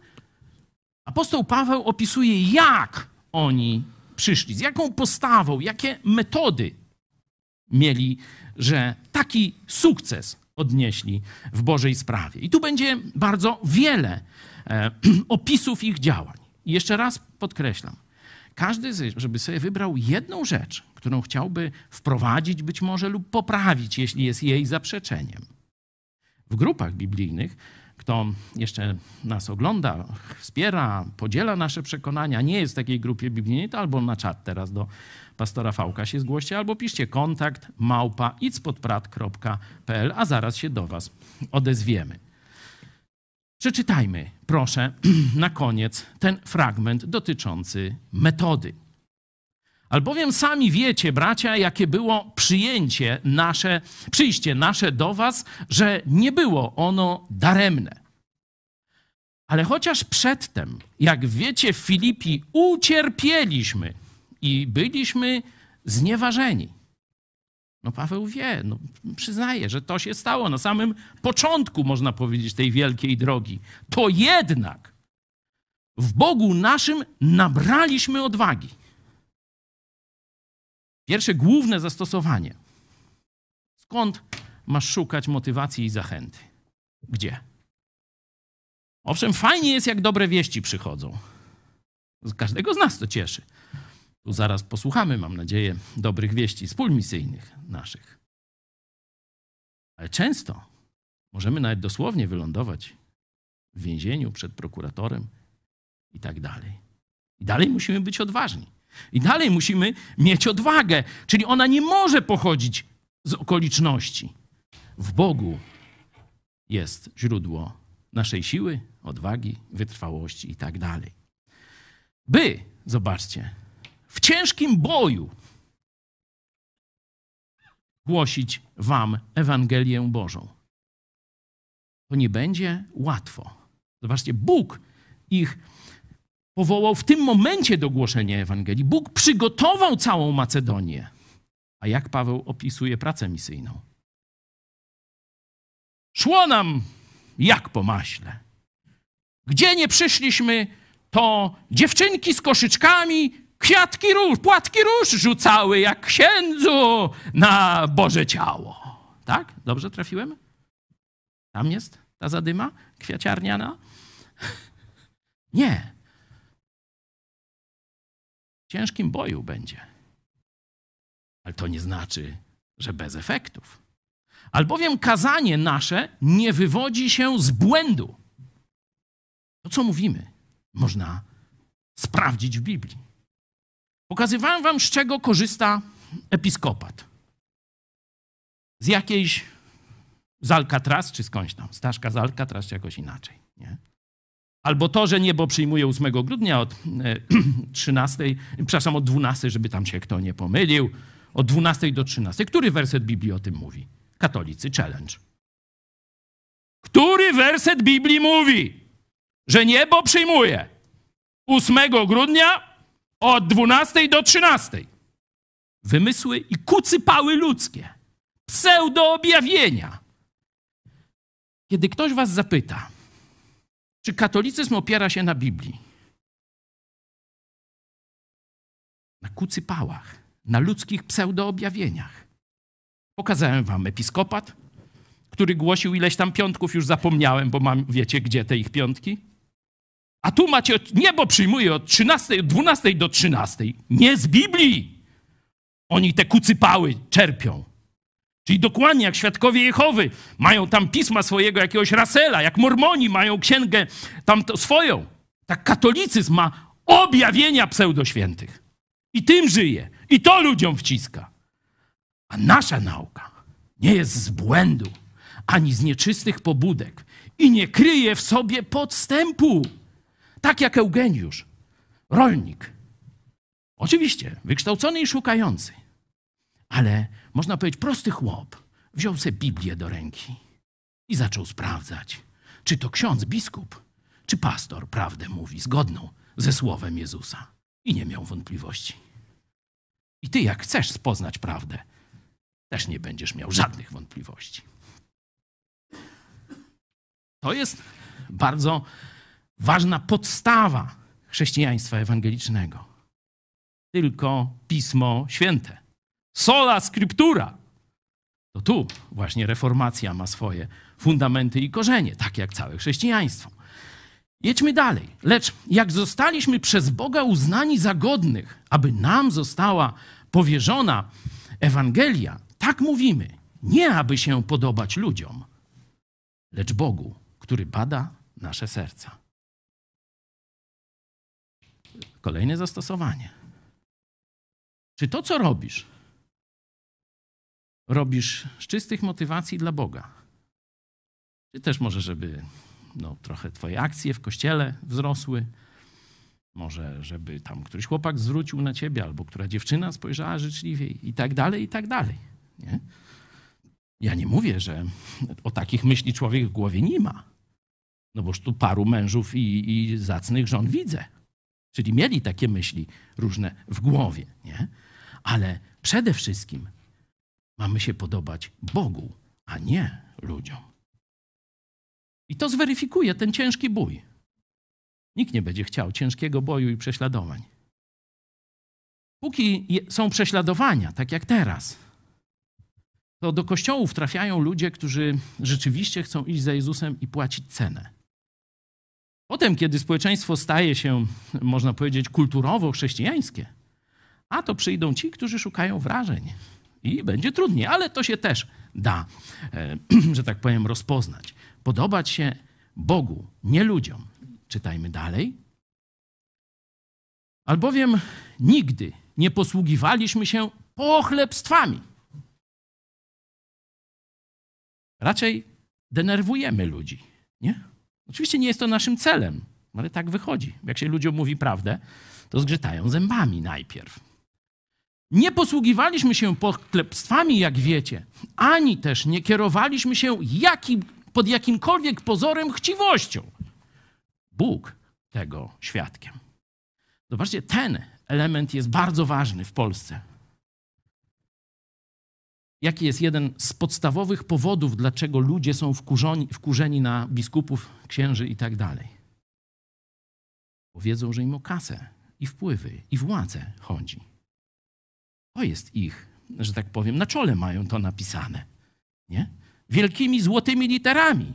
Apostoł Paweł opisuje, jak oni przyszli, z jaką postawą, jakie metody mieli, że taki sukces odnieśli w Bożej sprawie. I tu będzie bardzo wiele opisów ich działań. I jeszcze raz podkreślam, każdy, żeby sobie wybrał jedną rzecz, którą chciałby wprowadzić być może lub poprawić, jeśli jest jej zaprzeczeniem. W grupach biblijnych, kto jeszcze nas ogląda, wspiera, podziela nasze przekonania, nie jest w takiej grupie biblijnej, to albo na czat teraz do pastora Fałka się zgłoście, albo piszcie kontakt@idspodprad.pl, a zaraz się do was odezwiemy. Przeczytajmy, proszę, na koniec ten fragment dotyczący metody. Albowiem sami wiecie, bracia, jakie było przyjście nasze do was, że nie było ono daremne. Ale chociaż przedtem, jak wiecie, w Filipi ucierpieliśmy i byliśmy znieważeni. No Paweł wie, no przyznaje, że to się stało na samym początku, można powiedzieć, tej wielkiej drogi. To jednak w Bogu naszym nabraliśmy odwagi. Pierwsze główne zastosowanie. Skąd masz szukać motywacji i zachęty? Gdzie? Owszem, fajnie jest, jak dobre wieści przychodzą. Każdego z nas to cieszy. Tu zaraz posłuchamy, mam nadzieję, dobrych wieści spól misyjnych naszych. Ale często możemy nawet dosłownie wylądować w więzieniu przed prokuratorem i tak dalej. I dalej musimy być odważni. I dalej musimy mieć odwagę, czyli ona nie może pochodzić z okoliczności. W Bogu jest źródło naszej siły, odwagi, wytrwałości i tak dalej. By, zobaczcie, w ciężkim boju głosić wam Ewangelię Bożą. To nie będzie łatwo. Zobaczcie, Bóg ich powołał w tym momencie do głoszenia Ewangelii. Bóg przygotował całą Macedonię. A jak Paweł opisuje pracę misyjną? Szło nam jak po maśle. Gdzie nie przyszliśmy, to dziewczynki z koszyczkami kwiatki róż, płatki róż rzucały jak księdzu na Boże ciało. Tak? Dobrze trafiłem? Tam jest ta zadyma kwiaciarniana? Nie. W ciężkim boju będzie. Ale to nie znaczy, że bez efektów. Albowiem kazanie nasze nie wywodzi się z błędu. To, co mówimy, można sprawdzić w Biblii. Pokazywałem wam, z czego korzysta episkopat. Z jakiejś z Alcatraz, czy skądś tam, Staszka z Alcatraz, czy jakoś inaczej, nie? Albo to, że niebo przyjmuje 8 grudnia od 12, żeby tam się kto nie pomylił, od 12 do 13. Który werset Biblii o tym mówi? Katolicy challenge. Który werset Biblii mówi, że niebo przyjmuje 8 grudnia od 12 do 13? Wymysły i kucypały ludzkie, pseudoobjawienia. Kiedy ktoś was zapyta, czy katolicyzm opiera się na Biblii, na kucypałach, na ludzkich pseudoobjawieniach. Pokazałem wam episkopat, który głosił ileś tam piątków, już zapomniałem, bo mam, wiecie, gdzie te ich piątki? A tu macie, niebo przyjmuje od 12 do 13. Nie z Biblii. Oni te kucypały czerpią. Czyli dokładnie jak Świadkowie Jehowy mają tam pisma swojego jakiegoś Rasela, jak mormoni mają księgę tam swoją. Tak katolicyzm ma objawienia pseudoświętych. I tym żyje. I to ludziom wciska. A nasza nauka nie jest z błędu, ani z nieczystych pobudek i nie kryje w sobie podstępu. Tak jak Eugeniusz, rolnik. Oczywiście wykształcony i szukający, ale można powiedzieć prosty chłop, wziął sobie Biblię do ręki i zaczął sprawdzać, czy to ksiądz, biskup, czy pastor prawdę mówi zgodną ze słowem Jezusa. I nie miał wątpliwości. I ty, jak chcesz poznać prawdę, też nie będziesz miał żadnych wątpliwości. To jest bardzo ważna podstawa chrześcijaństwa ewangelicznego. Tylko Pismo Święte. Sola Scriptura. To tu właśnie reformacja ma swoje fundamenty i korzenie, tak jak całe chrześcijaństwo. Jedźmy dalej. Lecz jak zostaliśmy przez Boga uznani za godnych, aby nam została powierzona Ewangelia, tak mówimy, nie aby się podobać ludziom, lecz Bogu, który bada nasze serca. Kolejne zastosowanie. Czy to, co robisz, robisz z czystych motywacji dla Boga? Czy też może, żeby trochę twoje akcje w kościele wzrosły? Może, żeby tam któryś chłopak zwrócił na ciebie, albo która dziewczyna spojrzała życzliwiej i tak dalej, i tak dalej. Nie? Ja nie mówię, że o takich myśli człowiek w głowie nie ma. No boż tu paru mężów i zacnych żon widzę. Czyli mieli takie myśli różne w głowie. Nie? Ale przede wszystkim mamy się podobać Bogu, a nie ludziom. I to zweryfikuje ten ciężki bój. Nikt nie będzie chciał ciężkiego boju i prześladowań. Póki są prześladowania, tak jak teraz, to do kościołów trafiają ludzie, którzy rzeczywiście chcą iść za Jezusem i płacić cenę. Potem, kiedy społeczeństwo staje się, można powiedzieć, kulturowo chrześcijańskie, a to przyjdą ci, którzy szukają wrażeń. I będzie trudniej, ale to się też da, że tak powiem, rozpoznać. Podobać się Bogu, nie ludziom. Czytajmy dalej. Albowiem nigdy nie posługiwaliśmy się pochlebstwami. Raczej denerwujemy ludzi, nie? Oczywiście nie jest to naszym celem, ale tak wychodzi. Jak się ludziom mówi prawdę, to zgrzytają zębami najpierw. Nie posługiwaliśmy się pochlebstwami, jak wiecie, ani też nie kierowaliśmy się pod jakimkolwiek pozorem chciwością. Bóg tego świadkiem. Zobaczcie, ten element jest bardzo ważny w Polsce. Jaki jest jeden z podstawowych powodów, dlaczego ludzie są wkurzeni na biskupów, księży i tak dalej? Bo wiedzą, że im o kasę i wpływy i władzę chodzi. To jest ich, że tak powiem, na czole mają to napisane. Nie? Wielkimi złotymi literami.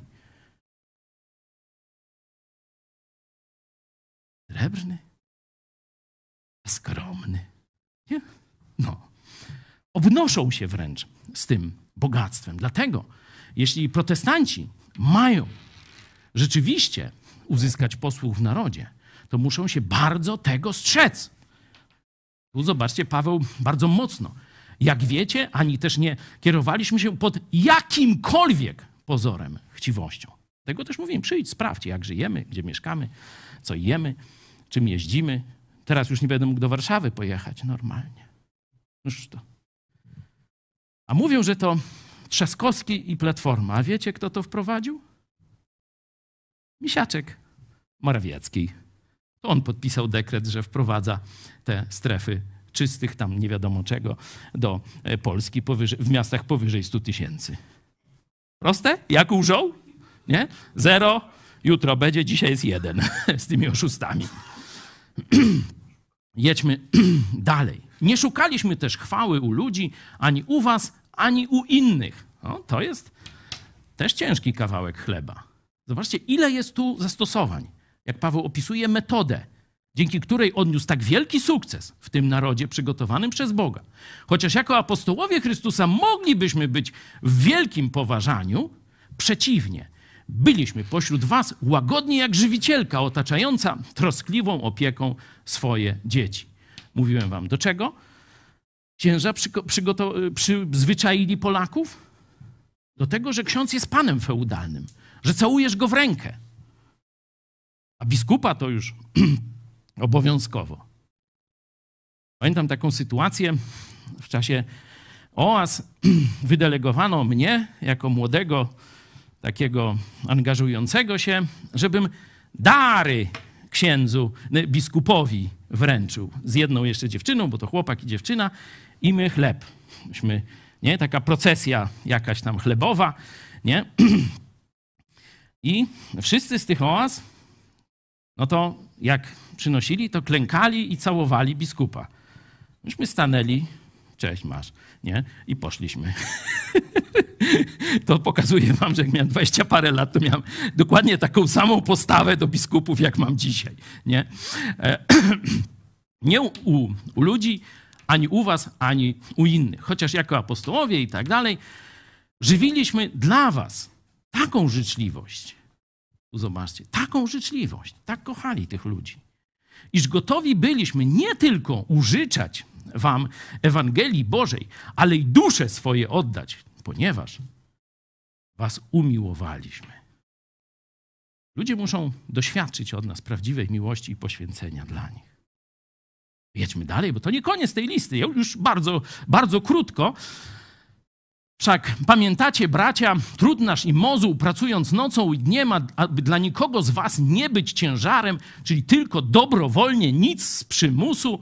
Srebrny, skromny. Nie? Obnoszą się wręcz z tym bogactwem. Dlatego, jeśli protestanci mają rzeczywiście uzyskać posłuch w narodzie, to muszą się bardzo tego strzec. Tu zobaczcie, Paweł bardzo mocno. Jak wiecie, ani też nie kierowaliśmy się pod jakimkolwiek pozorem, chciwością. Tego też mówiłem, przyjdź, sprawdź, jak żyjemy, gdzie mieszkamy, co jemy, czym jeździmy. Teraz już nie będę mógł do Warszawy pojechać normalnie. Noż to. A mówią, że to Trzaskowski i Platforma. A wiecie, kto to wprowadził? Misiaczek Morawiecki. To on podpisał dekret, że wprowadza te strefy czystych, tam nie wiadomo czego, do Polski w miastach powyżej 100 000. Proste? Jak łżą? Nie? 0, jutro będzie, dzisiaj jest 1 z tymi oszustami. Jedźmy dalej. Nie szukaliśmy też chwały u ludzi, ani u was, ani u innych. No, to jest też ciężki kawałek chleba. Zobaczcie, ile jest tu zastosowań. Jak Paweł opisuje metodę, dzięki której odniósł tak wielki sukces w tym narodzie przygotowanym przez Boga. Chociaż jako apostołowie Chrystusa moglibyśmy być w wielkim poważaniu, przeciwnie, byliśmy pośród was łagodni jak żywicielka otaczająca troskliwą opieką swoje dzieci. Mówiłem wam, do czego księża przyzwyczaili Polaków? Do tego, że ksiądz jest panem feudalnym, że całujesz go w rękę. A biskupa to już obowiązkowo. Pamiętam taką sytuację w czasie OAS. Wydelegowano mnie jako młodego, takiego angażującego się, żebym dary księdzu, biskupowi wręczył. Z jedną jeszcze dziewczyną, bo to chłopak i dziewczyna, i my chleb. Myśmy, nie, taka procesja jakaś tam chlebowa, nie? I wszyscy z tych oaz, no to jak przynosili, to klękali i całowali biskupa. Myśmy stanęli, cześć masz, nie? I poszliśmy. To pokazuje wam, że jak miałem 20 parę lat, to miałem dokładnie taką samą postawę do biskupów, jak mam dzisiaj. Nie, nie u ludzi, ani u was, ani u innych. Chociaż jako apostołowie i tak dalej, żywiliśmy dla was taką życzliwość. Zobaczcie, taką życzliwość, tak kochali tych ludzi, iż gotowi byliśmy nie tylko użyczać wam Ewangelii Bożej, ale i dusze swoje oddać, ponieważ was umiłowaliśmy. Ludzie muszą doświadczyć od nas prawdziwej miłości i poświęcenia dla nich. Jedźmy dalej, bo to nie koniec tej listy. Już bardzo, bardzo krótko. Wszak pamiętacie, bracia, trud nasz i mozuł, pracując nocą i dniem, aby dla nikogo z was nie być ciężarem, czyli tylko dobrowolnie, nic z przymusu,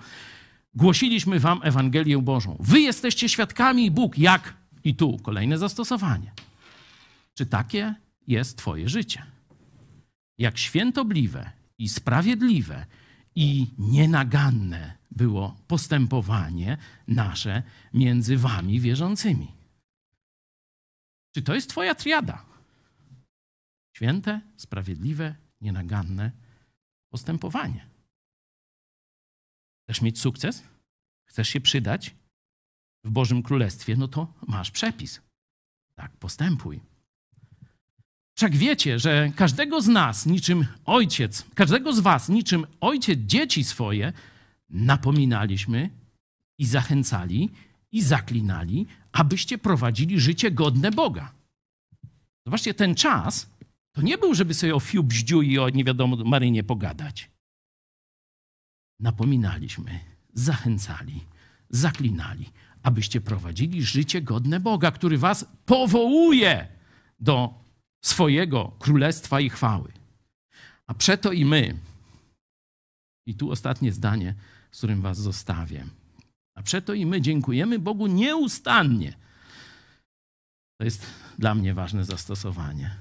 głosiliśmy wam Ewangelię Bożą. Wy jesteście świadkami i Bóg, jak i tu kolejne zastosowanie. Czy takie jest twoje życie? Jak świętobliwe i sprawiedliwe i nienaganne było postępowanie nasze między wami wierzącymi. Czy to jest twoja triada? Święte, sprawiedliwe, nienaganne postępowanie. Chcesz mieć sukces? Chcesz się przydać w Bożym Królestwie? No to masz przepis. Tak, postępuj. Wszak wiecie, że każdego z was niczym ojciec dzieci swoje napominaliśmy i zachęcali i zaklinali, abyście prowadzili życie godne Boga. Zobaczcie, ten czas to nie był, żeby sobie o fiu bździu i o nie wiadomo Marynie pogadać. Napominaliśmy, zachęcali, zaklinali, abyście prowadzili życie godne Boga, który was powołuje do swojego królestwa i chwały. A przeto i my, i tu ostatnie zdanie, z którym was zostawię, a przeto i my dziękujemy Bogu nieustannie. To jest dla mnie ważne zastosowanie.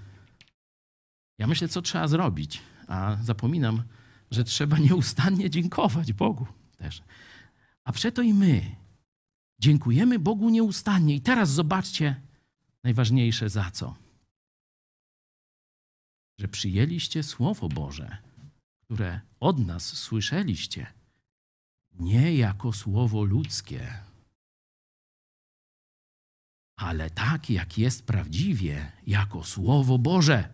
Ja myślę, co trzeba zrobić, a zapominam, że trzeba nieustannie dziękować Bogu też. A przeto i my dziękujemy Bogu nieustannie. I teraz zobaczcie najważniejsze za co. Że przyjęliście Słowo Boże, które od nas słyszeliście, nie jako słowo ludzkie, ale tak, jak jest prawdziwie, jako Słowo Boże,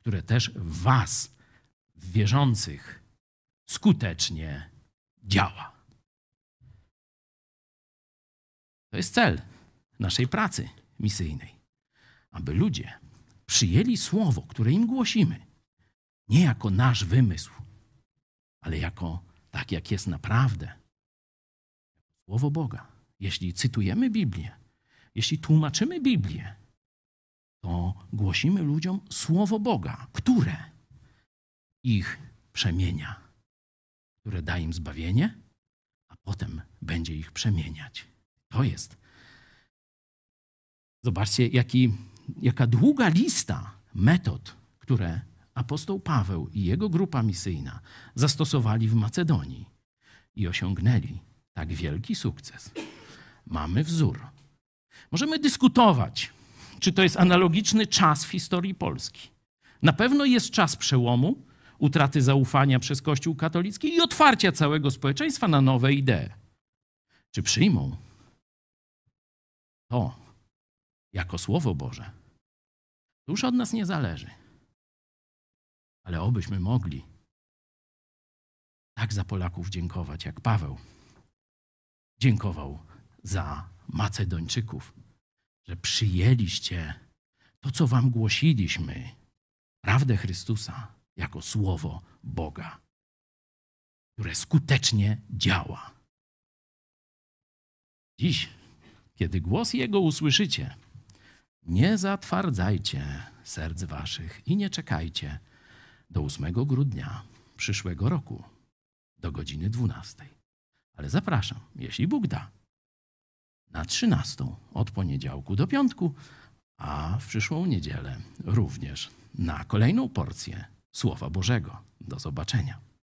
które też w was, w wierzących, skutecznie działa. To jest cel naszej pracy misyjnej, aby ludzie przyjęli słowo, które im głosimy, nie jako nasz wymysł, ale jako tak, jak jest naprawdę. Słowo Boga. Jeśli cytujemy Biblię, jeśli tłumaczymy Biblię, to głosimy ludziom słowo Boga, które ich przemienia, które da im zbawienie, a potem będzie ich przemieniać. To jest. Zobaczcie, jaka długa lista metod, które apostoł Paweł i jego grupa misyjna zastosowali w Macedonii i osiągnęli tak wielki sukces. Mamy wzór. Możemy dyskutować, czy to jest analogiczny czas w historii Polski. Na pewno jest czas przełomu, utraty zaufania przez Kościół katolicki i otwarcia całego społeczeństwa na nowe idee. Czy przyjmą to jako Słowo Boże? To już od nas nie zależy. Ale obyśmy mogli tak za Polaków dziękować, jak Paweł dziękował za Macedończyków, że przyjęliście to, co wam głosiliśmy, prawdę Chrystusa, jako Słowo Boga, które skutecznie działa. Dziś, kiedy głos Jego usłyszycie, nie zatwardzajcie serc waszych i nie czekajcie do 8 grudnia przyszłego roku, do godziny 12. Ale zapraszam, jeśli Bóg da, na 13 od poniedziałku do piątku, a w przyszłą niedzielę również na kolejną porcję Słowa Bożego. Do zobaczenia.